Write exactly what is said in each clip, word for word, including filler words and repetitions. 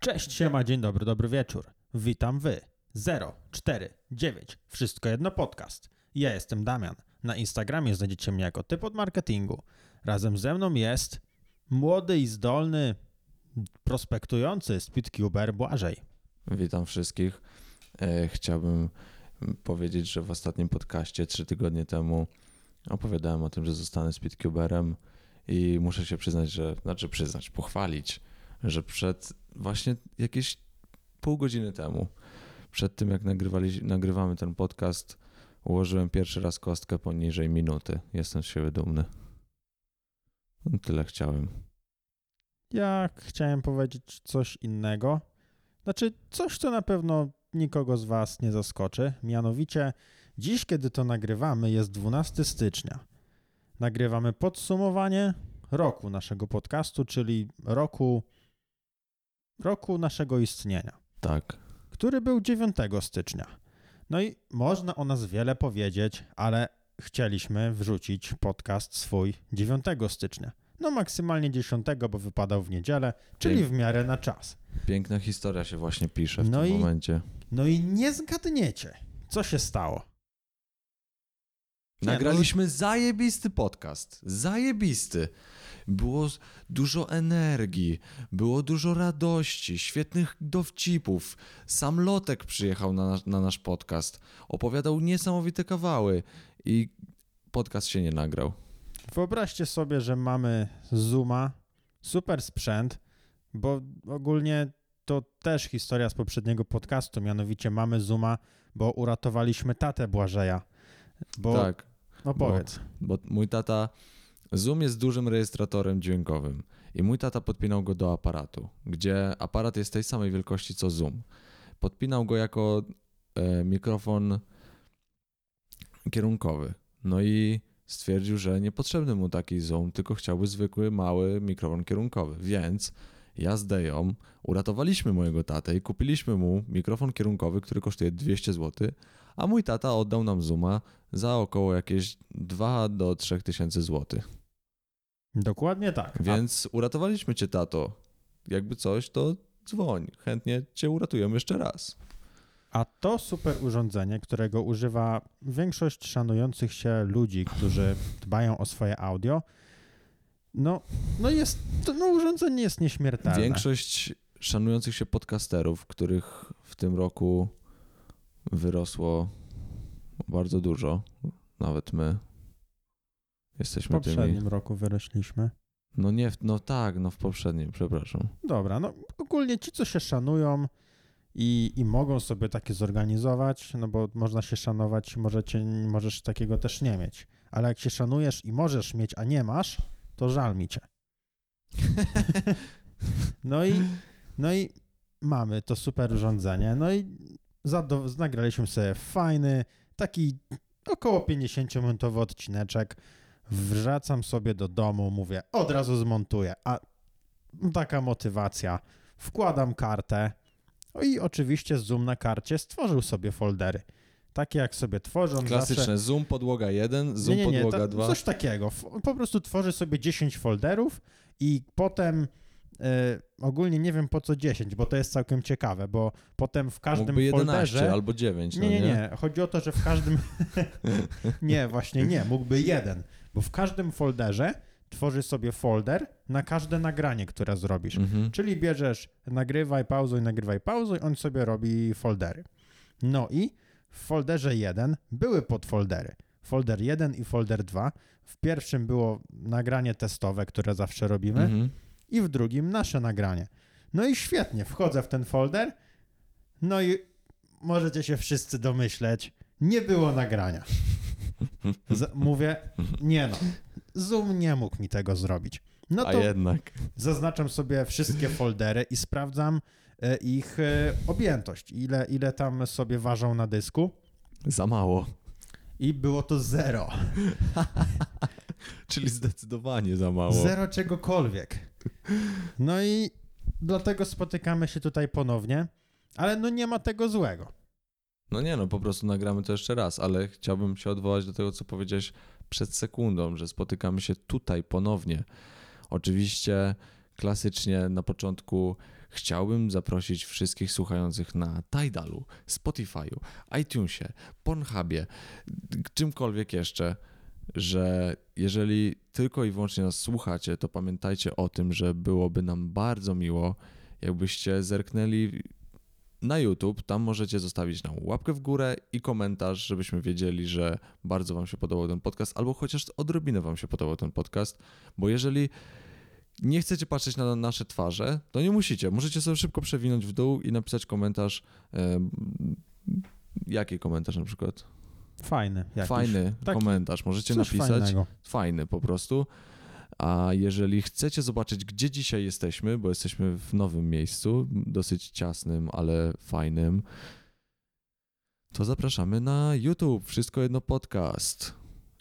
Cześć, siema, dzień dobry, dobry wieczór. Witam wy. zero cztery dziewięć Wszystko Jedno Podcast. Ja jestem Damian. Na Instagramie znajdziecie mnie jako typ od marketingu. Razem ze mną jest młody i zdolny, prospektujący z PitQber Błażej. Witam wszystkich. Chciałbym powiedzieć, że w ostatnim podcaście trzy tygodnie temu opowiadałem o tym, że zostanę z PitQberem i muszę się przyznać, że, znaczy przyznać, pochwalić, że przed właśnie jakieś pół godziny temu, przed tym jak nagrywali, nagrywamy ten podcast, ułożyłem pierwszy raz kostkę poniżej minuty. Jestem z siebie dumny. No, tyle chciałem. Ja chciałem powiedzieć coś innego. Znaczy coś, co na pewno nikogo z was nie zaskoczy. Mianowicie dziś, kiedy to nagrywamy, jest dwunastego stycznia. Nagrywamy podsumowanie roku naszego podcastu, czyli roku, roku naszego istnienia. Tak. Który był dziewiątego stycznia. No i można o nas wiele powiedzieć, ale chcieliśmy wrzucić podcast swój dziewiątego stycznia. No maksymalnie dziesiątego, bo wypadał w niedzielę, czyli Pięk... w miarę na czas. Piękna historia się właśnie pisze w no tym i, momencie. No i nie zgadniecie, co się stało. Nagraliśmy no... zajebisty podcast. Zajebisty. Było dużo energii, było dużo radości, świetnych dowcipów. Sam Lotek przyjechał na nasz, na nasz podcast. Opowiadał niesamowite kawały i podcast się nie nagrał. Wyobraźcie sobie, że mamy Zooma, super sprzęt, bo ogólnie to też historia z poprzedniego podcastu, mianowicie mamy Zooma, bo uratowaliśmy tatę Błażeja. Bo, tak. Opowiedz. Bo, bo mój tata... Zoom jest dużym rejestratorem dźwiękowym i mój tata podpinał go do aparatu, gdzie aparat jest tej samej wielkości co Zoom. Podpinał go jako e, mikrofon kierunkowy. No i stwierdził, że niepotrzebny mu taki Zoom, tylko chciałby zwykły, mały mikrofon kierunkowy. Więc ja z Deją uratowaliśmy mojego tatę i kupiliśmy mu mikrofon kierunkowy, który kosztuje dwieście złotych, a mój tata oddał nam Zooma za około jakieś dwa do trzech tysięcy złotych. Dokładnie tak. Więc uratowaliśmy cię, tato. Jakby coś, to dzwoń. Chętnie cię uratujemy jeszcze raz. A to super urządzenie, którego używa większość szanujących się ludzi, którzy dbają o swoje audio. No, no jest, to no urządzenie jest nieśmiertelne. Większość szanujących się podcasterów, których w tym roku wyrosło bardzo dużo, nawet my jesteśmy tymi... W poprzednim tymi... roku wyrośliśmy. No nie, no tak, no w poprzednim, przepraszam. Dobra, no ogólnie ci, co się szanują i, i mogą sobie takie zorganizować, no bo można się szanować, możecie, możesz takiego też nie mieć, ale jak się szanujesz i możesz mieć, a nie masz, to żal mi cię. No i, no i mamy to super urządzenie, no i zado- nagraliśmy sobie fajny, taki około pięćdziesięciominutowy odcineczek. Wracam sobie do domu, mówię, od razu zmontuję, a taka motywacja. Wkładam kartę i oczywiście Zoom na karcie stworzył sobie foldery. Takie jak sobie tworzą. Klasyczne, zawsze... Zoom podłoga jeden, Zoom nie, nie, nie, podłoga dwa. Coś takiego. Po prostu tworzy sobie dziesięć folderów i potem yy, ogólnie nie wiem po co dziesięć, bo to jest całkiem ciekawe, bo potem w każdym mógłby folderze... jedenaście albo dziewięć. No nie, nie, nie, nie. Chodzi o to, że w każdym... nie, właśnie nie. Mógłby jeden, bo w każdym folderze tworzy sobie folder na każde nagranie, które zrobisz. Mhm. Czyli bierzesz nagrywaj, pauzuj, nagrywaj, pauzuj, on sobie robi foldery. No i w folderze jeden były podfoldery. Folder jeden i folder dwa. W pierwszym było nagranie testowe, które zawsze robimy, mhm. i w drugim nasze nagranie. No i świetnie, wchodzę w ten folder, no i możecie się wszyscy domyśleć, nie było nagrania. Z- mówię, nie no, Zoom nie mógł mi tego zrobić. No to a jednak. Zaznaczam sobie wszystkie foldery i sprawdzam ich objętość, ile, ile tam sobie ważą na dysku. Za mało. I było to zero. Czyli zdecydowanie za mało. Zero czegokolwiek. No i dlatego spotykamy się tutaj ponownie, ale no nie ma tego złego. No nie no, po prostu nagramy to jeszcze raz, ale chciałbym się odwołać do tego, co powiedziałeś przed sekundą, że spotykamy się tutaj ponownie. Oczywiście klasycznie na początku Chciałbym zaprosić wszystkich słuchających na Tidalu, Spotify'u, iTunesie, Pornhubie, czymkolwiek jeszcze, że jeżeli tylko i wyłącznie nas słuchacie, to pamiętajcie o tym, że byłoby nam bardzo miło, jakbyście zerknęli na YouTube, tam możecie zostawić nam łapkę w górę i komentarz, żebyśmy wiedzieli, że bardzo wam się podobał ten podcast, albo chociaż odrobinę wam się podobał ten podcast, bo jeżeli nie chcecie patrzeć na nasze twarze, to nie musicie, możecie sobie szybko przewinąć w dół i napisać komentarz. E, jaki komentarz na przykład? Fajny. Jakiś. Fajny Taki komentarz, możecie napisać. Fajnego. Fajny po prostu. A jeżeli chcecie zobaczyć, gdzie dzisiaj jesteśmy, bo jesteśmy w nowym miejscu, dosyć ciasnym, ale fajnym, to zapraszamy na YouTube, Wszystko Jedno Podcast.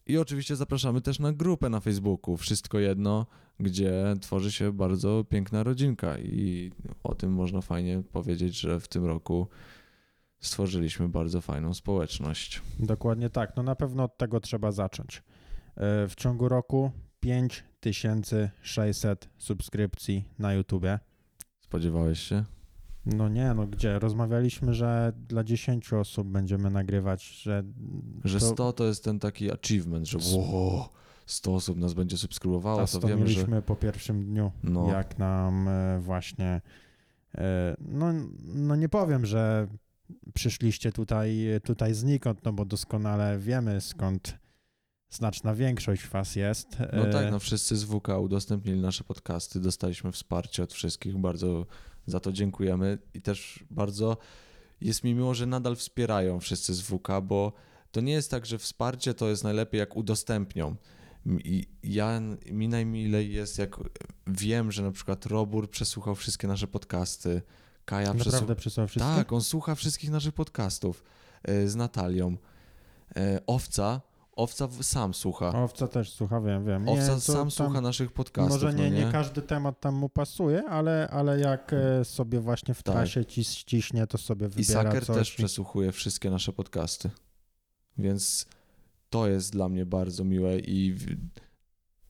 I oczywiście zapraszamy też na grupę na Facebooku, Wszystko Jedno, gdzie tworzy się bardzo piękna rodzinka i o tym można fajnie powiedzieć, że w tym roku stworzyliśmy bardzo fajną społeczność. Dokładnie tak, no na pewno od tego trzeba zacząć. W ciągu roku pięć tysięcy sześćset subskrypcji na YouTubie. Spodziewałeś się? No nie, no gdzie? Rozmawialiśmy, że dla dziesięciu osób będziemy nagrywać, że... Że sto to, to jest ten taki achievement, że wow, sto osób nas będzie subskrybowało. A sto to wiemy, mieliśmy że... po pierwszym dniu, no. Jak nam właśnie... No, no nie powiem, że przyszliście tutaj, tutaj znikąd, no bo doskonale wiemy skąd... Znaczna większość was jest. No tak, no wszyscy z W K udostępnili nasze podcasty, dostaliśmy wsparcie od wszystkich, bardzo za to dziękujemy i też bardzo jest mi miło, że nadal wspierają wszyscy z W K, bo to nie jest tak, że wsparcie to jest najlepiej jak udostępnią. I ja, mi najmilej jest jak wiem, że na przykład Robur przesłuchał wszystkie nasze podcasty. Kaja przesłuchał. Naprawdę przesłuchał wszystkie? Tak, on słucha wszystkich naszych podcastów z Natalią. Owca Owca sam słucha. Owca też słucha, wiem, wiem. Nie, Owca sam słucha naszych podcastów. Może nie, no nie? nie każdy temat tam mu pasuje, ale, ale jak sobie właśnie w trasie tak. cis, ciśnie, to sobie wybiera. I Saker coś też i... przesłuchuje wszystkie nasze podcasty. Więc to jest dla mnie bardzo miłe i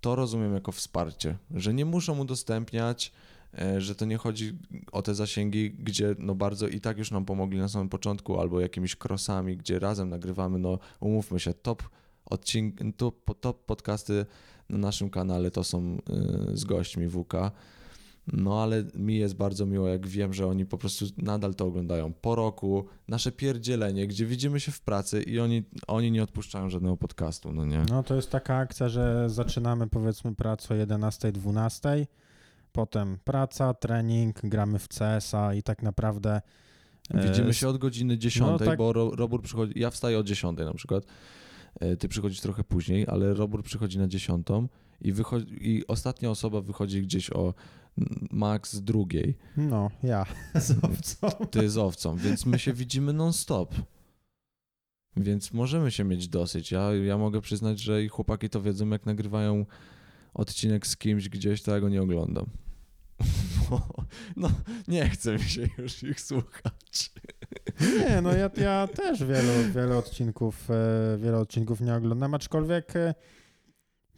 to rozumiem jako wsparcie, że nie muszą udostępniać, że to nie chodzi o te zasięgi, gdzie no bardzo i tak już nam pomogli na samym początku, albo jakimiś krosami, gdzie razem nagrywamy, no umówmy się, top Odcink- to, to podcasty na naszym kanale to są yy, z gośćmi W K, no ale mi jest bardzo miło, jak wiem, że oni po prostu nadal to oglądają po roku, nasze pierdzielenie, gdzie widzimy się w pracy i oni, oni nie odpuszczają żadnego podcastu, no nie? No to jest taka akcja, że zaczynamy powiedzmy pracę o jedenastej, dwunastej, potem praca, trening, gramy w C S A i tak naprawdę... Widzimy się od godziny dziesiątej, no, tak... bo ro, Robur przychodzi, ja wstaję o dziesiątej na przykład. Ty przychodzisz trochę później, ale Robur przychodzi na dziesiątą i, wychodzi, i ostatnia osoba wychodzi gdzieś o max drugiej. No, ja z Owcą. Ty z Owcą, więc my się widzimy non-stop. Więc możemy się mieć dosyć. Ja, ja mogę przyznać, że i chłopaki to wiedzą, jak nagrywają odcinek z kimś gdzieś, to ja go nie oglądam. No, nie chce mi się już ich słuchać. Nie, no ja, ja też wielu, wielu odcinków, wielu odcinków nie oglądam, aczkolwiek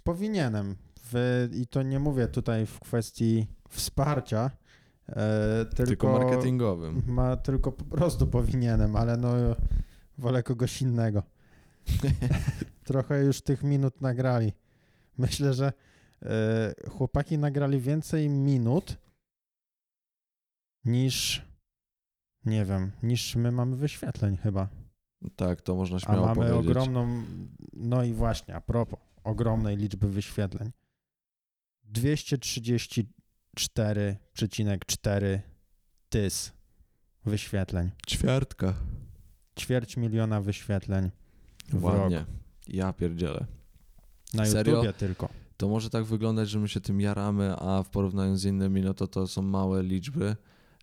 powinienem. W, i to nie mówię tutaj w kwestii wsparcia, tylko, tylko marketingowym. Ma, tylko po prostu powinienem, ale no wolę kogoś innego. Trochę już tych minut nagrali. Myślę, że chłopaki nagrali więcej minut niż, nie wiem, niż my mamy wyświetleń chyba. Tak, to można śmiało powiedzieć. A mamy powiedzieć. ogromną, no i właśnie, a propos ogromnej liczby wyświetleń. dwieście trzydzieści cztery przecinek cztery tys wyświetleń. Ćwiartka. Ćwierć miliona wyświetleń w Ładnie. Rok. Ja pierdzielę. Na Serio? YouTubie tylko. To może tak wyglądać, że my się tym jaramy, a w porównaniu z innymi, no to to są małe liczby,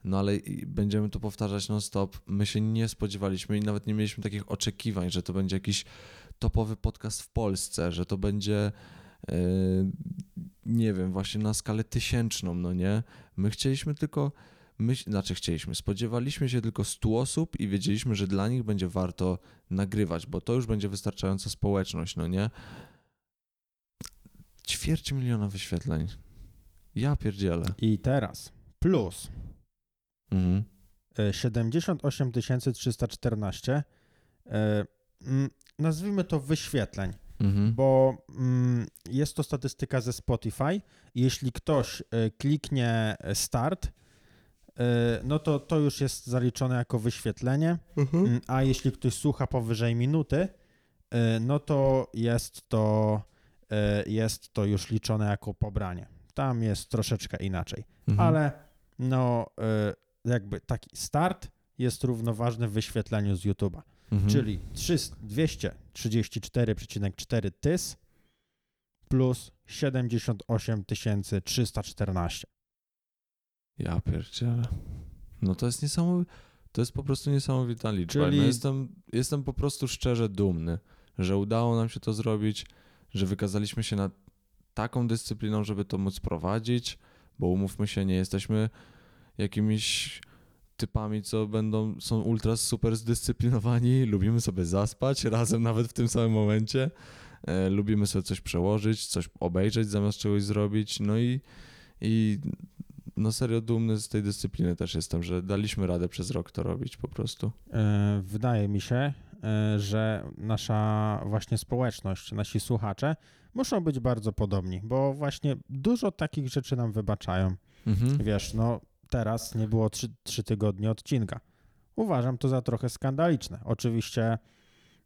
no ale będziemy to powtarzać non-stop. My się nie spodziewaliśmy i nawet nie mieliśmy takich oczekiwań, że to będzie jakiś topowy podcast w Polsce, że to będzie, yy, nie wiem, właśnie na skalę tysięczną, no nie? My chcieliśmy tylko, my, znaczy chcieliśmy, spodziewaliśmy się tylko stu osób i wiedzieliśmy, że dla nich będzie warto nagrywać, bo to już będzie wystarczająca społeczność, no nie? Ćwierć miliona wyświetleń. Ja pierdzielę. I teraz plus Mhm. siedemdziesiąt osiem tysięcy trzysta czternaście, nazwijmy to wyświetleń, mhm. bo jest to statystyka ze Spotify. Jeśli ktoś kliknie start, no to to już jest zaliczone jako wyświetlenie, mhm. a jeśli ktoś słucha powyżej minuty, no to jest to, jest to już liczone jako pobranie. Tam jest troszeczkę inaczej, mhm. ale no... jakby taki start jest równoważny wyświetleniu z YouTube'a, mhm. czyli dwieście trzydzieści cztery przecinek cztery tys plus siedemdziesiąt osiem tysięcy trzysta czternaście. Ja pierdzielę. No to jest niesamowite. To jest po prostu niesamowita liczba. Czyli... No jestem, jestem po prostu szczerze dumny, że udało nam się to zrobić, że wykazaliśmy się nad taką dyscypliną, żeby to móc prowadzić, bo umówmy się, nie jesteśmy jakimiś typami, co będą, są ultra super zdyscyplinowani, lubimy sobie zaspać razem nawet w tym samym momencie, e, lubimy sobie coś przełożyć, coś obejrzeć zamiast czegoś zrobić, no i, i no serio dumny z tej dyscypliny też jestem, że daliśmy radę przez rok to robić po prostu. E, wydaje mi się, e, że nasza właśnie społeczność, nasi słuchacze muszą być bardzo podobni, bo właśnie dużo takich rzeczy nam wybaczają. Mhm. Wiesz, no teraz nie było trzy tygodnie odcinka. Uważam to za trochę skandaliczne. Oczywiście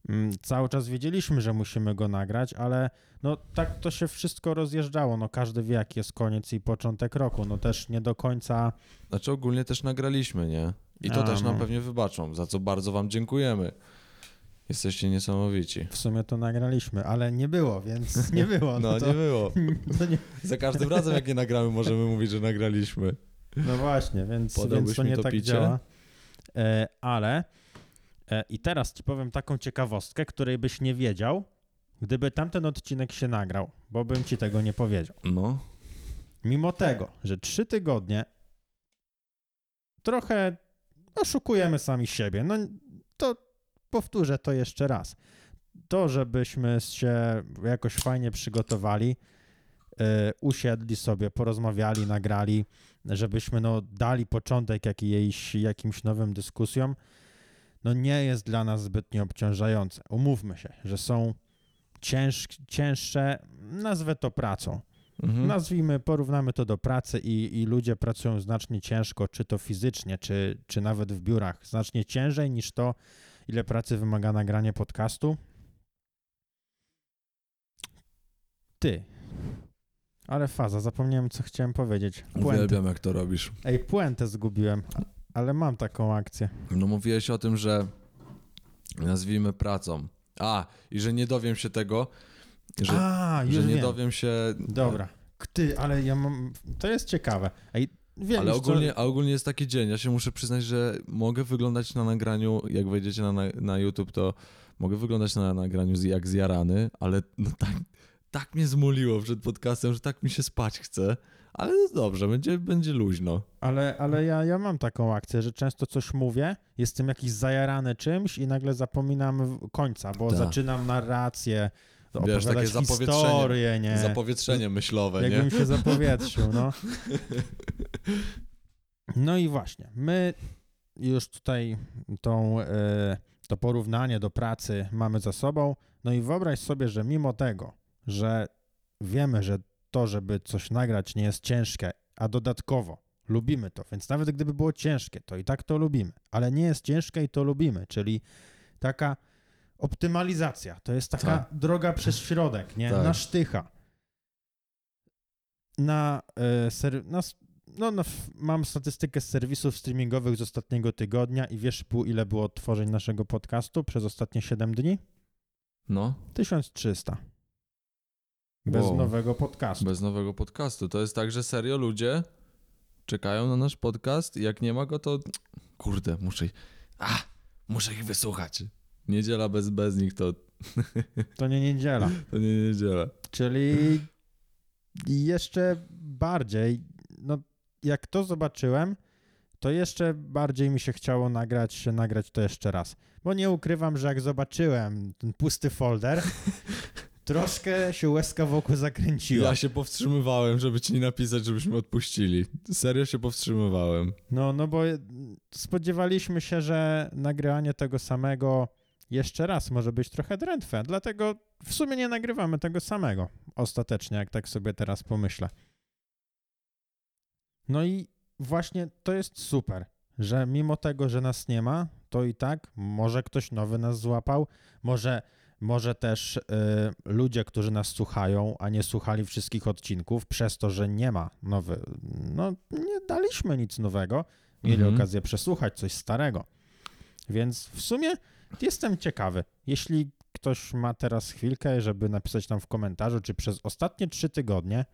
m, cały czas wiedzieliśmy, że musimy go nagrać, ale no tak to się wszystko rozjeżdżało. No każdy wie, jaki jest koniec i początek roku. No też nie do końca... Znaczy ogólnie też nagraliśmy, nie? I to A, też nam no. pewnie wybaczą, za co bardzo wam dziękujemy. Jesteście niesamowici. W sumie to nagraliśmy, ale nie było, więc nie było. No, no to... nie było. to nie... Za każdym razem, jak nie nagramy, możemy mówić, że nagraliśmy. No właśnie, więc, więc to nie to tak picie? Działa. E, ale e, i teraz ci powiem taką ciekawostkę, której byś nie wiedział, gdyby tamten odcinek się nagrał, bo bym ci tego nie powiedział. No. Mimo tego, że trzy tygodnie trochę oszukujemy sami siebie, no to powtórzę to jeszcze raz. To, żebyśmy się jakoś fajnie przygotowali, usiedli sobie, porozmawiali, nagrali, żebyśmy no, dali początek jakiejś, jakimś nowym dyskusjom, no nie jest dla nas zbytnio obciążające. Umówmy się, że są cięż, cięższe, nazwę to pracą. Mhm. Nazwijmy, porównamy to do pracy i, i ludzie pracują znacznie ciężko, czy to fizycznie, czy, czy nawet w biurach. Znacznie ciężej niż to, ile pracy wymaga nagranie podcastu. Ty... Ale faza, zapomniałem, co chciałem powiedzieć. Uwielbiam, jak to robisz. Ej, puentę zgubiłem, ale mam taką akcję. No mówiłeś o tym, że nazwijmy pracą. A, i że nie dowiem się tego, że, A, już że nie wiem. dowiem się... Dobra, ty, ale ja mam... To jest ciekawe. Ej, wiem, ale ogólnie, co... ogólnie jest taki dzień. Ja się muszę przyznać, że mogę wyglądać na nagraniu, jak wejdziecie na, na YouTube, to mogę wyglądać na nagraniu jak zjarany, ale no tak... Tak mnie zmuliło przed podcastem, że tak mi się spać chce, ale no dobrze, będzie, będzie luźno. Ale, ale ja, ja mam taką akcję, że często coś mówię, jestem jakiś zajarany czymś i nagle zapominam końca, bo Ta. zaczynam narrację, wiesz, takie historię, nie? Zapowietrzenie myślowe, Jakbym nie? Jakbym się zapowietrzył, no. No i właśnie, my już tutaj tą, to porównanie do pracy mamy za sobą, no i wyobraź sobie, że mimo tego, że wiemy, że to, żeby coś nagrać, nie jest ciężkie, a dodatkowo lubimy to, więc nawet gdyby było ciężkie, to i tak to lubimy, ale nie jest ciężkie i to lubimy, czyli taka optymalizacja, to jest taka tak. droga przez środek, nie? Tak. Na sztycha. Na, y, ser, na, no, na, mam statystykę z serwisów streamingowych z ostatniego tygodnia i wiesz, pół ile było odtworzeń naszego podcastu przez ostatnie siedem dni? No. tysiąc trzysta. Bez wow. nowego podcastu. Bez nowego podcastu. To jest tak, że serio ludzie czekają na nasz podcast i jak nie ma go, to kurde, muszę ich... A, muszę ich wysłuchać. Niedziela bez, bez nich to... To nie niedziela. To nie niedziela. Czyli jeszcze bardziej, no jak to zobaczyłem, to jeszcze bardziej mi się chciało nagrać, nagrać to jeszcze raz. Bo nie ukrywam, że jak zobaczyłem ten pusty folder... Troszkę się łezka wokół zakręciła. Ja się powstrzymywałem, żeby ci nie napisać, żebyśmy odpuścili. Serio się powstrzymywałem. No, no bo spodziewaliśmy się, że nagranie tego samego jeszcze raz może być trochę drętwe, dlatego w sumie nie nagrywamy tego samego ostatecznie, jak tak sobie teraz pomyślę. No i właśnie to jest super, że mimo tego, że nas nie ma, to i tak może ktoś nowy nas złapał, może... Może też y, ludzie, którzy nas słuchają, a nie słuchali wszystkich odcinków, przez to, że nie ma nowych, no nie daliśmy nic nowego, mieli mm-hmm. okazję przesłuchać coś starego. Więc w sumie jestem ciekawy, jeśli ktoś ma teraz chwilkę, żeby napisać nam w komentarzu, czy przez ostatnie trzy tygodnie,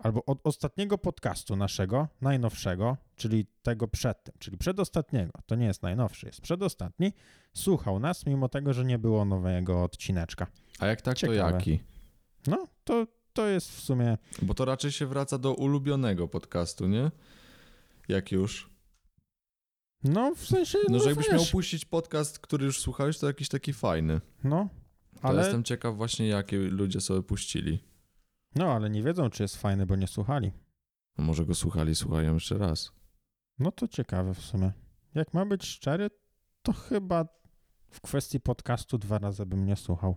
albo od ostatniego podcastu naszego, najnowszego, czyli tego przed tym, czyli przedostatniego, to nie jest najnowszy, jest przedostatni, słuchał nas, mimo tego, że nie było nowego odcineczka. A jak tak, ciekawe. To jaki? No, to, to jest w sumie... Bo to raczej się wraca do ulubionego podcastu, nie? Jak już? No, w sensie... No, no że jakbyś wiesz... miał opuścić podcast, który już słuchałeś, to jakiś taki fajny. No, ale... To jestem ciekaw właśnie, jakie ludzie sobie puścili. No, ale nie wiedzą, czy jest fajny, bo nie słuchali. Może go słuchali, słuchają jeszcze raz. No to ciekawe w sumie. Jak ma być szczery, to chyba w kwestii podcastu dwa razy bym nie słuchał.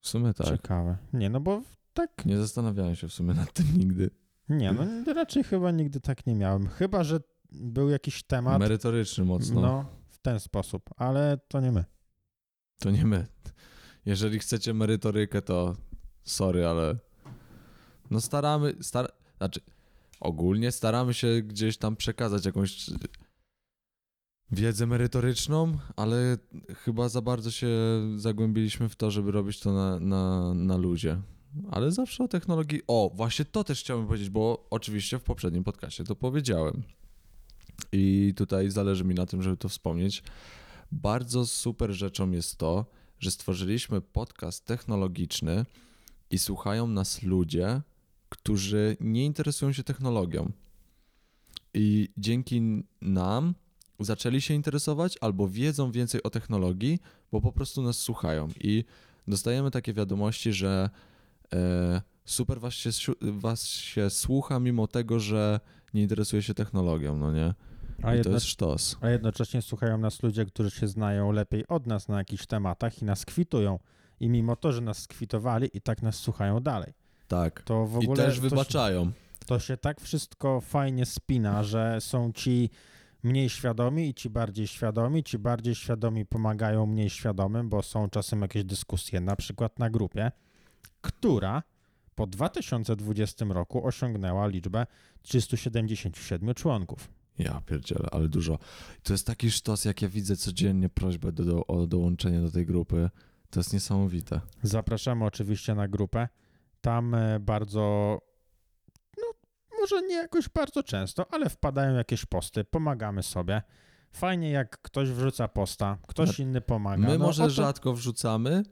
W sumie tak. Ciekawe. Nie, no bo tak... Nie zastanawiałem się w sumie nad tym nigdy. Nie, no raczej chyba nigdy tak nie miałem. Chyba, że był jakiś temat... Merytoryczny mocno. No, w ten sposób, ale to nie my. To nie my. Jeżeli chcecie merytorykę, to... Sorry, ale no staramy, star... znaczy ogólnie staramy się gdzieś tam przekazać jakąś wiedzę merytoryczną, ale chyba za bardzo się zagłębiliśmy w to, żeby robić to na, na, na luzie. Ale zawsze o technologii... O, właśnie to też chciałbym powiedzieć, bo oczywiście w poprzednim podcaście to powiedziałem. I tutaj zależy mi na tym, żeby to wspomnieć. Bardzo super rzeczą jest to, że stworzyliśmy podcast technologiczny, i słuchają nas ludzie, którzy nie interesują się technologią. I dzięki nam zaczęli się interesować albo wiedzą więcej o technologii, bo po prostu nas słuchają. I dostajemy takie wiadomości, że e, super was się, was się słucha, mimo tego, że nie interesuje się technologią, no nie? A jedno... to jest sztos. A jednocześnie słuchają nas ludzie, którzy się znają lepiej od nas na jakichś tematach i nas kwitują. I mimo to, że nas skwitowali, i tak nas słuchają dalej. Tak. To w ogóle, i też wybaczają. To się, to się tak wszystko fajnie spina, że są ci mniej świadomi i ci bardziej świadomi. Ci bardziej świadomi pomagają mniej świadomym, bo są czasem jakieś dyskusje, na przykład na grupie, która po dwa tysiące dwudziestym roku osiągnęła liczbę trzysta siedemdziesiąt siedem członków. Ja pierdzielę, ale dużo. To jest taki sztos, jak ja widzę codziennie prośbę do, do, o dołączenie do tej grupy. To jest niesamowite. Zapraszamy oczywiście na grupę. Tam bardzo, no może nie jakoś bardzo często, ale wpadają jakieś posty, pomagamy sobie. Fajnie, jak ktoś wrzuca posta, ktoś inny pomaga. My no, może to... rzadko wrzucamy,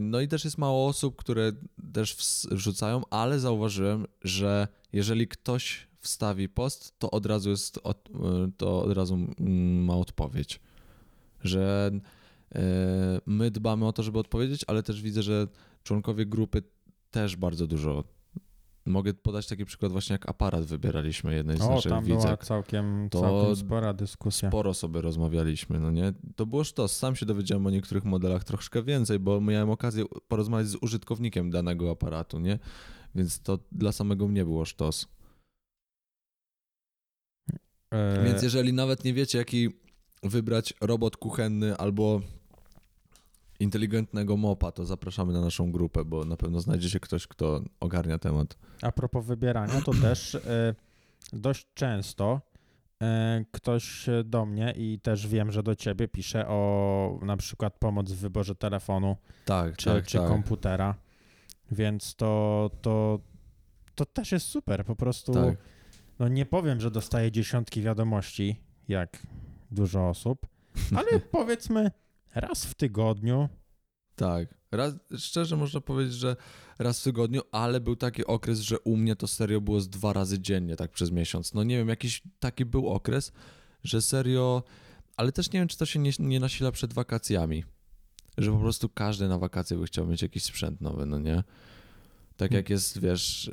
no i też jest mało osób, które też wrzucają, ale zauważyłem, że jeżeli ktoś wstawi post, to od razu jest, od... to od razu ma odpowiedź, że... My dbamy o to, żeby odpowiedzieć, ale też widzę, że członkowie grupy też bardzo dużo. Mogę podać taki przykład właśnie, jak aparat wybieraliśmy jednej z o, naszych widzek. O, tam była całkiem, całkiem spora dyskusja. Sporo sobie rozmawialiśmy, no nie? To było sztos. Sam się dowiedziałem o niektórych modelach troszkę więcej, bo miałem okazję porozmawiać z użytkownikiem danego aparatu, nie? Więc to dla samego mnie było sztos. E... Więc jeżeli nawet nie wiecie, jaki wybrać robot kuchenny albo... inteligentnego mopa, to zapraszamy na naszą grupę, bo na pewno znajdzie się ktoś, kto ogarnia temat. A propos wybierania, to też y, dość często y, ktoś do mnie i też wiem, że do ciebie pisze o na przykład pomoc w wyborze telefonu, tak, czy, tak, czy tak. komputera, więc to, to, to też jest super. Po prostu tak. No nie powiem, że dostaję dziesiątki wiadomości, jak dużo osób, ale powiedzmy raz w tygodniu. Tak. Raz, szczerze można powiedzieć, że raz w tygodniu, ale był taki okres, że u mnie to serio było z dwa razy dziennie, tak przez miesiąc. No nie wiem, jakiś taki był okres, że serio... Ale też nie wiem, czy to się nie, nie nasila przed wakacjami, że po prostu każdy na wakacje by chciał mieć jakiś sprzęt nowy, no nie? Tak jak jest, wiesz,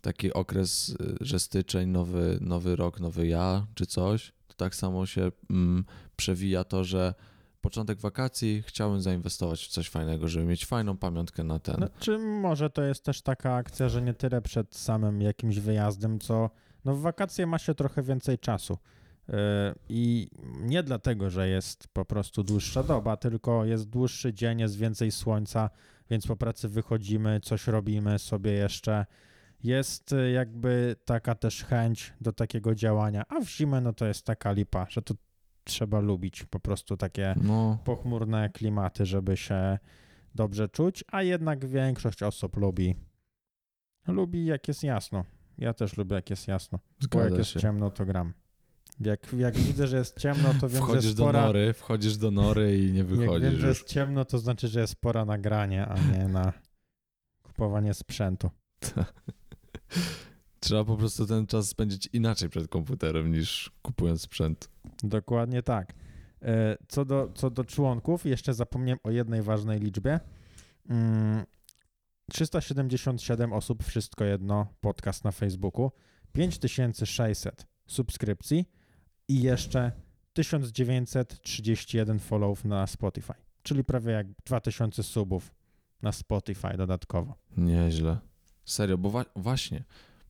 taki okres, że styczeń, nowy, nowy rok, nowy ja, czy coś, to tak samo się mm, przewija to, że początek wakacji chciałem zainwestować w coś fajnego, żeby mieć fajną pamiątkę na ten. Czy może to jest też taka akcja, że nie tyle przed samym jakimś wyjazdem, co no w wakacje ma się trochę więcej czasu. I nie dlatego, że jest po prostu dłuższa doba, tylko jest dłuższy dzień, jest więcej słońca, więc po pracy wychodzimy, coś robimy sobie jeszcze. Jest jakby taka też chęć do takiego działania, a w zimę no to jest taka lipa, że to trzeba lubić po prostu takie no. pochmurne klimaty, żeby się dobrze czuć, a jednak większość osób lubi. Lubi jak jest jasno. Ja też lubię jak jest jasno, Zgadza bo jak się. jest ciemno to gram. Jak, jak widzę, że jest ciemno, to wiem, wchodzisz że jest pora... do nory, wchodzisz do nory i nie wychodzisz. Jak wiem, już. że jest ciemno, to znaczy, że jest pora na granie, a nie na kupowanie sprzętu. Trzeba po prostu ten czas spędzić inaczej przed komputerem niż kupując sprzęt. Dokładnie tak. Co do, co do członków, jeszcze zapomniałem o jednej ważnej liczbie. trzysta siedemdziesiąt siedem osób, Wszystko Jedno Podcast na Facebooku, pięć tysięcy sześćset subskrypcji i jeszcze tysiąc dziewięćset trzydzieści jeden followów na Spotify, czyli prawie jak dwa tysiące subów na Spotify dodatkowo. Nieźle. Serio, bo wa- właśnie,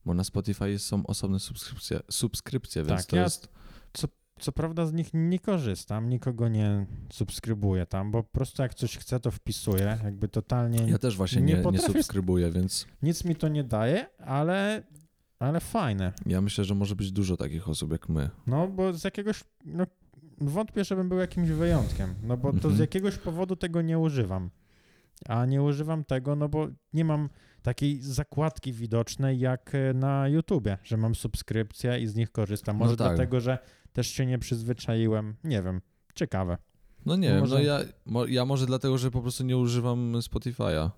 bo na Spotify są osobne subskrypcje, subskrypcje więc tak, to ja jest... Co, co prawda z nich nie korzystam, nikogo nie subskrybuję tam, bo po prostu jak coś chcę, to wpisuję, jakby totalnie... Ja też właśnie nie, nie, potrafię, nie subskrybuję, więc... Nic mi to nie daje, ale... Ale fajne. Ja myślę, że może być dużo takich osób jak my. No, bo z jakiegoś... No, wątpię, żebym był jakimś wyjątkiem, no bo to z jakiegoś powodu tego nie używam. A nie używam tego, no bo nie mam takiej zakładki widocznej jak na YouTubie, że mam subskrypcję i z nich korzystam. Może no tak. dlatego, że też się nie przyzwyczaiłem. Nie wiem. Ciekawe. No nie wiem, może... no ja, mo, ja może dlatego, że po prostu nie używam Spotify'a.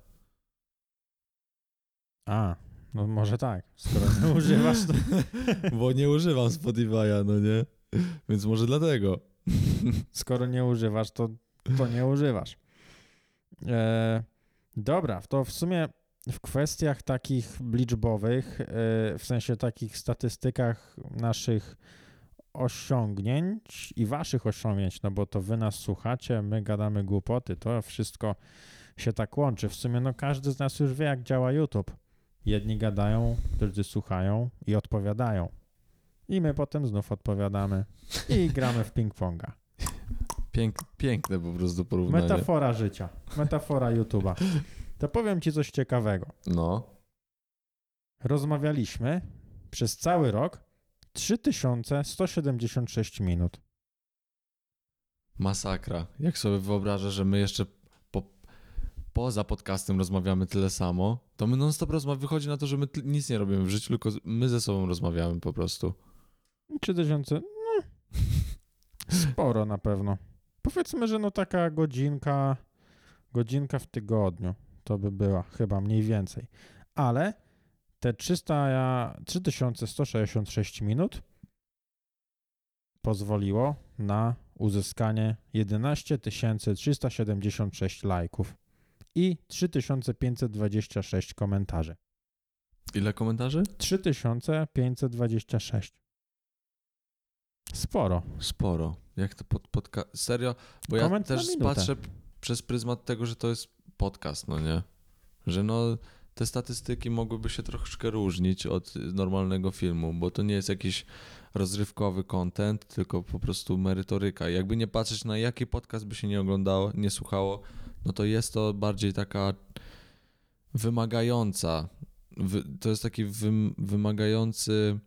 A... No może tak, skoro nie używasz to... Bo nie używam Spotify'a, no nie? Więc może dlatego. Skoro nie używasz, to, to nie używasz. E, dobra, to w sumie w kwestiach takich liczbowych, e, w sensie takich statystykach naszych osiągnięć i waszych osiągnięć, no bo to wy nas słuchacie, my gadamy głupoty, to wszystko się tak łączy. W sumie no każdy z nas już wie, jak działa YouTube. Jedni gadają, drudzy słuchają i odpowiadają. I my potem znów odpowiadamy i gramy w ping-ponga. Pięk, piękne po prostu porównanie. Metafora życia, metafora YouTube'a. To powiem ci coś ciekawego. No. Rozmawialiśmy przez cały rok trzy tysiące sto siedemdziesiąt sześć minut. Masakra. Jak sobie wyobrażę, że my jeszcze... poza podcastem rozmawiamy tyle samo, to my non stop rozmawiamy. Wychodzi na to, że my t- nic nie robimy w życiu, tylko my ze sobą rozmawiamy po prostu. Trzy tysiące, no sporo na pewno. Powiedzmy, że no taka godzinka, godzinka w tygodniu to by była chyba mniej więcej. Ale te trzy tysiące sto sześćdziesiąt sześć minut pozwoliło na uzyskanie jedenaście tysięcy trzysta siedemdziesiąt sześć lajków. I trzy tysiące pięćset dwadzieścia sześć komentarzy. Ile komentarzy? trzy tysiące pięćset dwadzieścia sześć. Sporo. Sporo. Jak to pod, podka- serio? Bo Comment ja też patrzę p- przez pryzmat tego, że to jest podcast, no nie? Że no te statystyki mogłyby się troszkę różnić od normalnego filmu, bo to nie jest jakiś rozrywkowy content, tylko po prostu merytoryka. Jakby nie patrzeć na jaki podcast by się nie oglądało, nie słuchało, no to jest to bardziej taka wymagająca, wy, to jest taki wym, wymagający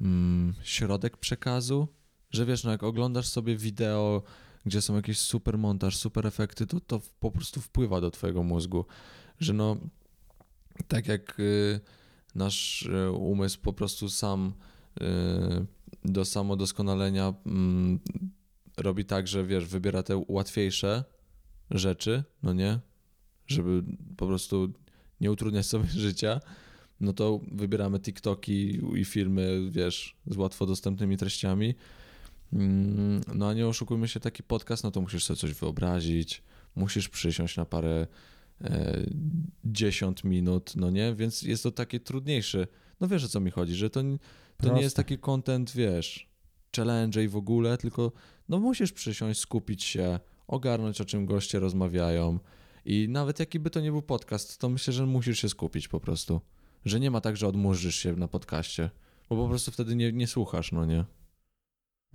mm, środek przekazu, że wiesz, no jak oglądasz sobie wideo, gdzie są jakieś super montaż, super efekty, to to po prostu wpływa do twojego mózgu, że no tak jak y, nasz y, umysł po prostu sam y, do samodoskonalenia y, robi tak, że wiesz, wybiera te łatwiejsze rzeczy, no nie, żeby po prostu nie utrudniać sobie życia, no to wybieramy TikToki i filmy, wiesz, z łatwo dostępnymi treściami, No a nie oszukujmy się, taki podcast, no to musisz sobie coś wyobrazić, musisz przysiąść na parę e, dziesiąt minut, no nie? Więc jest to takie trudniejsze. No wiesz, o co mi chodzi, że to, to nie jest taki content, wiesz, challenge i w ogóle, tylko no musisz przysiąść, skupić się, ogarnąć, o czym goście rozmawiają. I nawet jaki by to nie był podcast, to myślę, że musisz się skupić po prostu. Że nie ma tak, że odmurzysz się na podcaście, bo po prostu wtedy nie, nie słuchasz, no nie?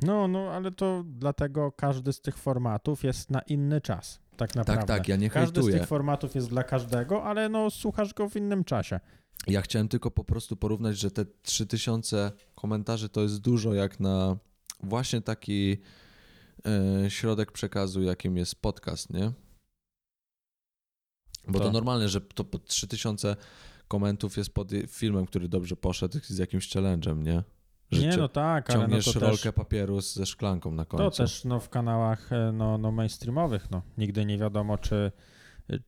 No, no, ale to dlatego każdy z tych formatów jest na inny czas, tak naprawdę. Tak, tak, ja nie hejtuję. Każdy z tych formatów jest dla każdego, ale no słuchasz go w innym czasie. Ja chciałem tylko po prostu porównać, że te trzy tysiące komentarzy to jest dużo jak na właśnie taki yy, środek przekazu, jakim jest podcast, nie? Bo to, to normalne, że to po trzy tysiące komentów jest pod filmem, który dobrze poszedł z jakimś challenge'em, nie? Że nie, no tak, ale no to też... rolkę papieru ze szklanką na końcu. To też no, w kanałach no, no mainstreamowych, no. Nigdy nie wiadomo, czy,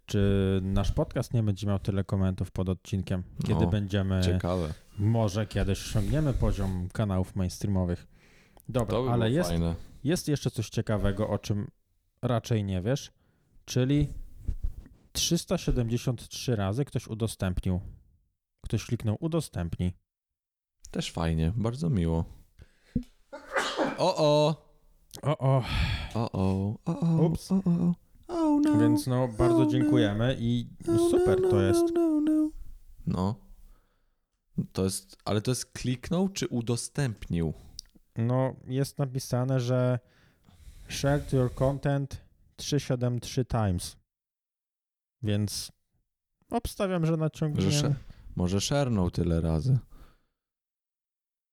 czy nasz podcast nie będzie miał tyle komentów pod odcinkiem, kiedy no, będziemy... Ciekawe. Może kiedyś osiągniemy poziom kanałów mainstreamowych. Dobra, to by ale jest, jest jeszcze coś ciekawego, o czym raczej nie wiesz, czyli trzysta siedemdziesiąt trzy razy ktoś udostępnił. Ktoś kliknął udostępnij. Też fajnie, bardzo miło. O-o! O-o! O-o! O-o! Ups. O-o! Oh, no. Więc no, bardzo oh, dziękujemy no. I no, super no, to no, jest. No, no, no. no. To jest, ale to jest kliknął czy udostępnił? No, jest napisane, że shared your content trzysta siedemdziesiąt trzy times. Więc obstawiam, że naciągniemy... Sze... Może szernął tyle razy.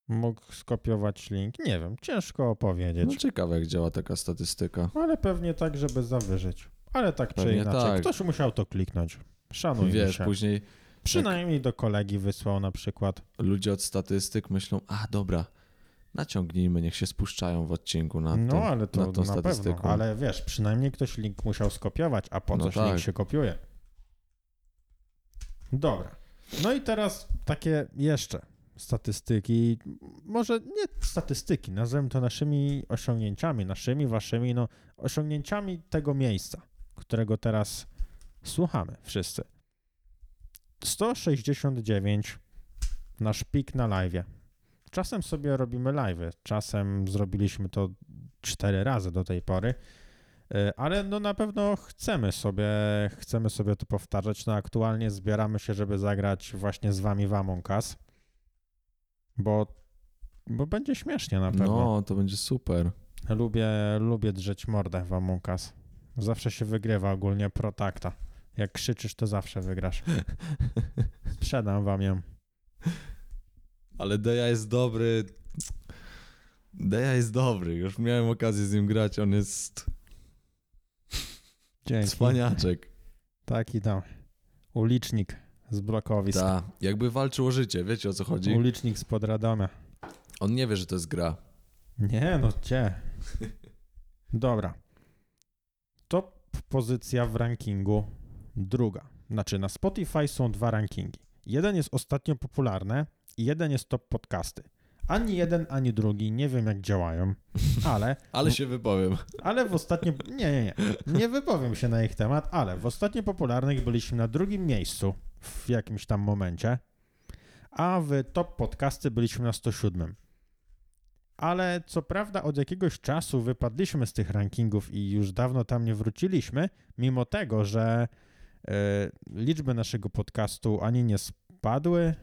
Mógł skopiować link. Nie wiem, ciężko opowiedzieć. No ciekawe, jak działa taka statystyka. Ale pewnie tak, żeby zawyżyć. Ale tak pewnie czy inaczej. Tak. Ktoś musiał to kliknąć. Szanujmy Wiesz, się. Później... Przynajmniej do kolegi wysłał na przykład. Ludzie od statystyk myślą, a dobra, naciągnijmy, niech się spuszczają w odcinku na, no, ten, ale to, na tą na statystykę. Pewno, ale wiesz, przynajmniej ktoś link musiał skopiować, a po no coś tak. link się kopiuje. Dobra. No i teraz takie jeszcze statystyki, może nie statystyki, nazwijmy to naszymi osiągnięciami, naszymi, waszymi, no osiągnięciami tego miejsca, którego teraz słuchamy wszyscy. sto sześćdziesiąt dziewięć, nasz pik na live'ie. Czasem sobie robimy live'y, czasem zrobiliśmy to cztery razy do tej pory, ale no na pewno chcemy sobie, chcemy sobie to powtarzać, no aktualnie zbieramy się, żeby zagrać właśnie z wami w Among Us, bo, bo będzie śmiesznie na pewno. No, to będzie super. Lubię, lubię drzeć mordę w Among Us. Zawsze się wygrywa ogólnie protakta. Jak krzyczysz, to zawsze wygrasz. Sprzedam wam ją. Ale Deja jest dobry. Deja jest dobry. Już miałem okazję z nim grać. On jest... Dzięki. Cwaniaczek. Taki tam. Ulicznik z blokowisk. Tak. Jakby walczył o życie. Wiecie, o co chodzi? Ulicznik z Podradomia. On nie wie, że to jest gra. Nie, no gdzie? Dobra. Top pozycja w rankingu druga. Znaczy na Spotify są dwa rankingi. Jeden jest ostatnio popularny, jeden jest top podcasty. Ani jeden, ani drugi, nie wiem jak działają, ale... ale się wypowiem. Ale w ostatnim... Nie, nie, nie. Nie wypowiem się na ich temat, ale w ostatnio popularnych byliśmy na drugim miejscu w jakimś tam momencie, a w top podcasty byliśmy na sto siedem. Ale co prawda od jakiegoś czasu wypadliśmy z tych rankingów i już dawno tam nie wróciliśmy, mimo tego, że yy, liczby naszego podcastu ani nie spadły...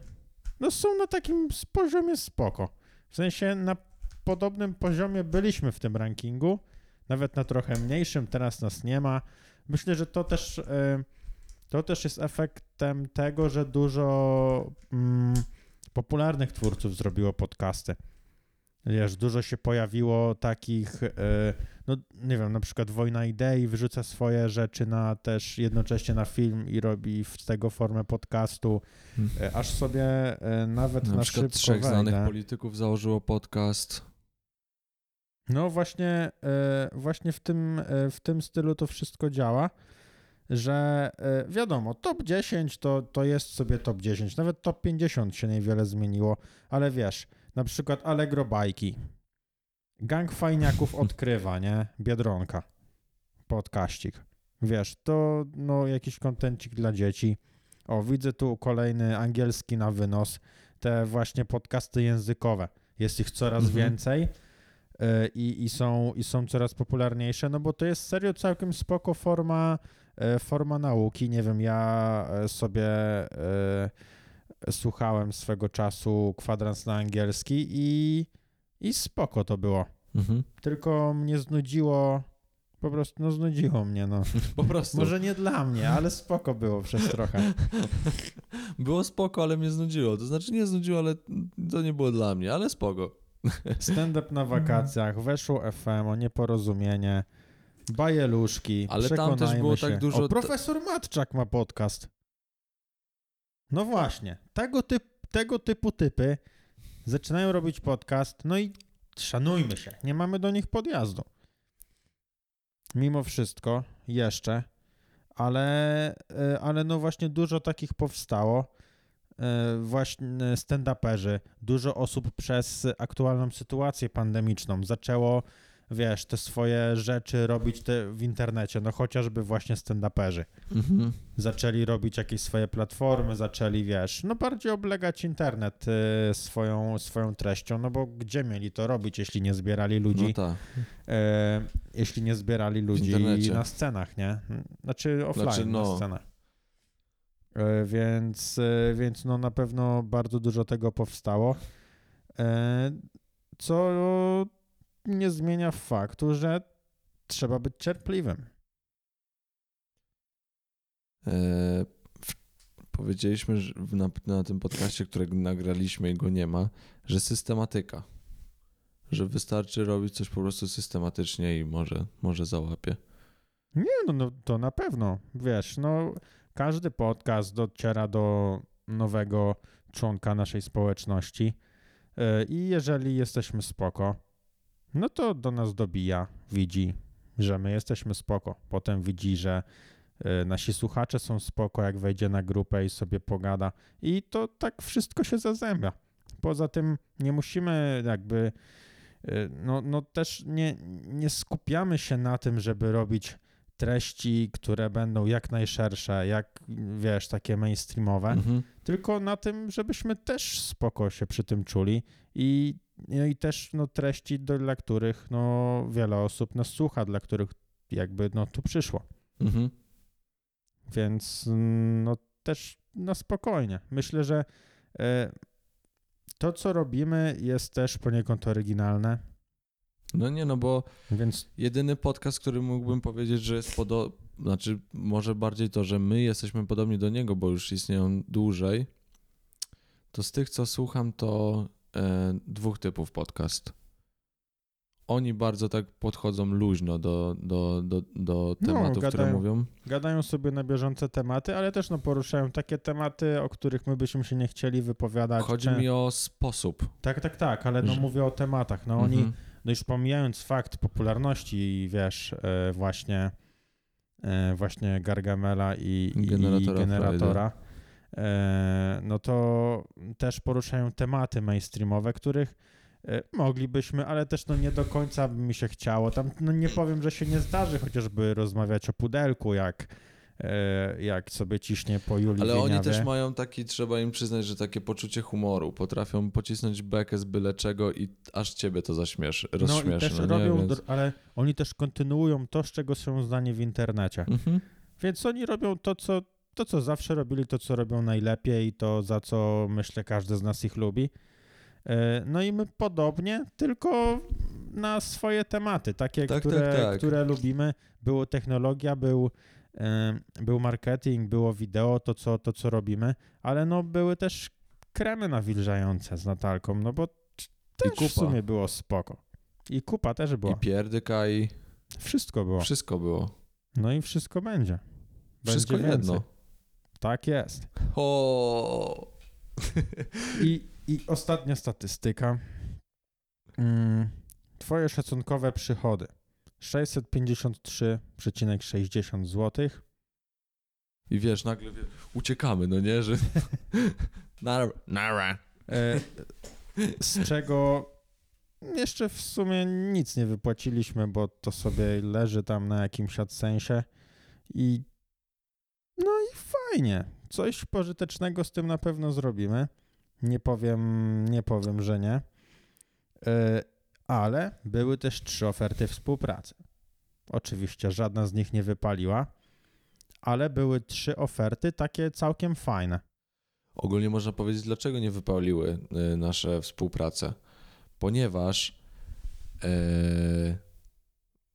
No są na takim poziomie spoko. W sensie na podobnym poziomie byliśmy w tym rankingu, nawet na trochę mniejszym, teraz nas nie ma. Myślę, że to też, to też jest efektem tego, że dużo mm, popularnych twórców zrobiło podcasty. Wiesz, dużo się pojawiło takich, no nie wiem, na przykład Wojna Idei wyrzuca swoje rzeczy na też jednocześnie na film i robi z tego formę podcastu, aż sobie nawet na, na szybko trzech wejdę. Znanych polityków założyło podcast. No właśnie, właśnie w tym, w tym stylu to wszystko działa, że wiadomo, top dziesięć to, to jest sobie top dziesięć, nawet top pięćdziesiąt się niewiele zmieniło, ale wiesz, na przykład Allegro bajki. Gang fajniaków odkrywa, nie? Biedronka. Podcastik. Wiesz, to no jakiś kontencik dla dzieci. O, widzę tu kolejny angielski na wynos. Te właśnie podcasty językowe. Jest ich coraz mhm. więcej i, i, są, i są coraz popularniejsze, no bo to jest serio całkiem spoko forma, forma nauki. Nie wiem, ja sobie y, słuchałem swego czasu Kwadrans na angielski i, i spoko to było. Mhm. Tylko mnie znudziło... Po prostu, no znudziło mnie, no. Po prostu. Może nie dla mnie, ale spoko było przez trochę. Było spoko, ale mnie znudziło. To znaczy nie znudziło, ale to nie było dla mnie, ale spoko. Stand up na wakacjach, weszło F M, o nieporozumienie, bajeluszki, ale przekonajmy tam też było się. Tak dużo... O, profesor Matczak ma podcast. No właśnie, tego, typ, tego typu typy zaczynają robić podcast, no i szanujmy się, nie mamy do nich podjazdu. Mimo wszystko, jeszcze, ale, ale no właśnie dużo takich powstało, właśnie stand-uperzy, dużo osób przez aktualną sytuację pandemiczną zaczęło, wiesz, te swoje rzeczy robić te w internecie, no chociażby właśnie stand-uperzy. Mhm. Zaczęli robić jakieś swoje platformy, zaczęli, wiesz, no bardziej oblegać internet swoją, swoją treścią, no bo gdzie mieli to robić, jeśli nie zbierali ludzi, no tak. e, jeśli nie zbierali ludzi na scenach, nie? Znaczy offline znaczy, no. na scenach. E, więc, e, więc no na pewno bardzo dużo tego powstało, e, co... nie zmienia faktu, że trzeba być cierpliwym. Eee, powiedzieliśmy że na, na tym podcaście, którego nagraliśmy i go nie ma, że systematyka. Że wystarczy robić coś po prostu systematycznie i może, może załapie. Nie, no, no to na pewno. Wiesz, no każdy podcast dociera do nowego członka naszej społeczności eee, i jeżeli jesteśmy spoko, no to do nas dobija, widzi, że my jesteśmy spoko. Potem widzi, że y, nasi słuchacze są spoko, jak wejdzie na grupę i sobie pogada. I to tak wszystko się zazębia. Poza tym nie musimy jakby, y, no, no też nie, nie skupiamy się na tym, żeby robić treści, które będą jak najszersze, jak wiesz, takie mainstreamowe, mhm. tylko na tym, żebyśmy też spoko się przy tym czuli i No i też no, treści, dla których no, wiele osób nas słucha, dla których jakby no, tu przyszło. Mhm. Więc no, też na no, spokojnie. Myślę, że y, to, co robimy, jest też poniekąd oryginalne. No nie, no bo Więc... jedyny podcast, który mógłbym powiedzieć, że jest podobny, znaczy może bardziej to, że my jesteśmy podobni do niego, bo już istnieją dłużej, to z tych, co słucham, to dwóch typów podcast. Oni bardzo tak podchodzą luźno do, do, do, do tematów, no, gadają, które mówią. Gadają sobie na bieżące tematy, ale też no, poruszają takie tematy, o których my byśmy się nie chcieli wypowiadać. Chodzi Czy... mi o sposób. Tak, tak, tak, ale no, że... mówię o tematach. No oni, mhm. no już pomijając fakt popularności i wiesz, yy, właśnie, yy, właśnie Gargamela i Generatora, i generatora no to też poruszają tematy mainstreamowe, których moglibyśmy, ale też no nie do końca by mi się chciało. Tam no nie powiem, że się nie zdarzy chociażby rozmawiać o pudelku, jak, jak sobie ciśnie po Julii Ale Wieniawie. Oni też mają taki, trzeba im przyznać, że takie poczucie humoru. Potrafią pocisnąć bekę z byle czego i aż ciebie to zaśmieszy, rozśmieszy. No i też no, robią, nie, więc... ale oni też kontynuują to, z czego są znani w internecie. Mhm. Więc oni robią to, co To, co zawsze robili, to, co robią najlepiej i to, za co, myślę, każdy z nas ich lubi. No i my podobnie, tylko na swoje tematy, takie, tak, które, tak, tak. które lubimy. Była technologia, był, był marketing, było wideo, to co, to, co robimy, ale no były też kremy nawilżające z Natalką, no bo też w sumie było spoko. I kupa też była. I pierdyka i... Wszystko było. Wszystko było. No i wszystko będzie. będzie wszystko więcej. jedno. Tak jest. O. I, I ostatnia statystyka. Twoje szacunkowe przychody. sześćset pięćdziesiąt trzy przecinek sześćdziesiąt złotych. I wiesz, nagle wie, uciekamy, no nie? Że... Nara. Nara. Z czego Jeszcze w sumie nic nie wypłaciliśmy, bo to sobie leży tam na jakimś AdSensie i no i fajnie. Coś pożytecznego z tym na pewno zrobimy. Nie powiem, nie powiem, że nie. Yy, ale były też trzy oferty współpracy. Oczywiście żadna z nich nie wypaliła, ale były trzy oferty takie całkiem fajne. Ogólnie można powiedzieć, dlaczego nie wypaliły nasze współprace. Ponieważ yy,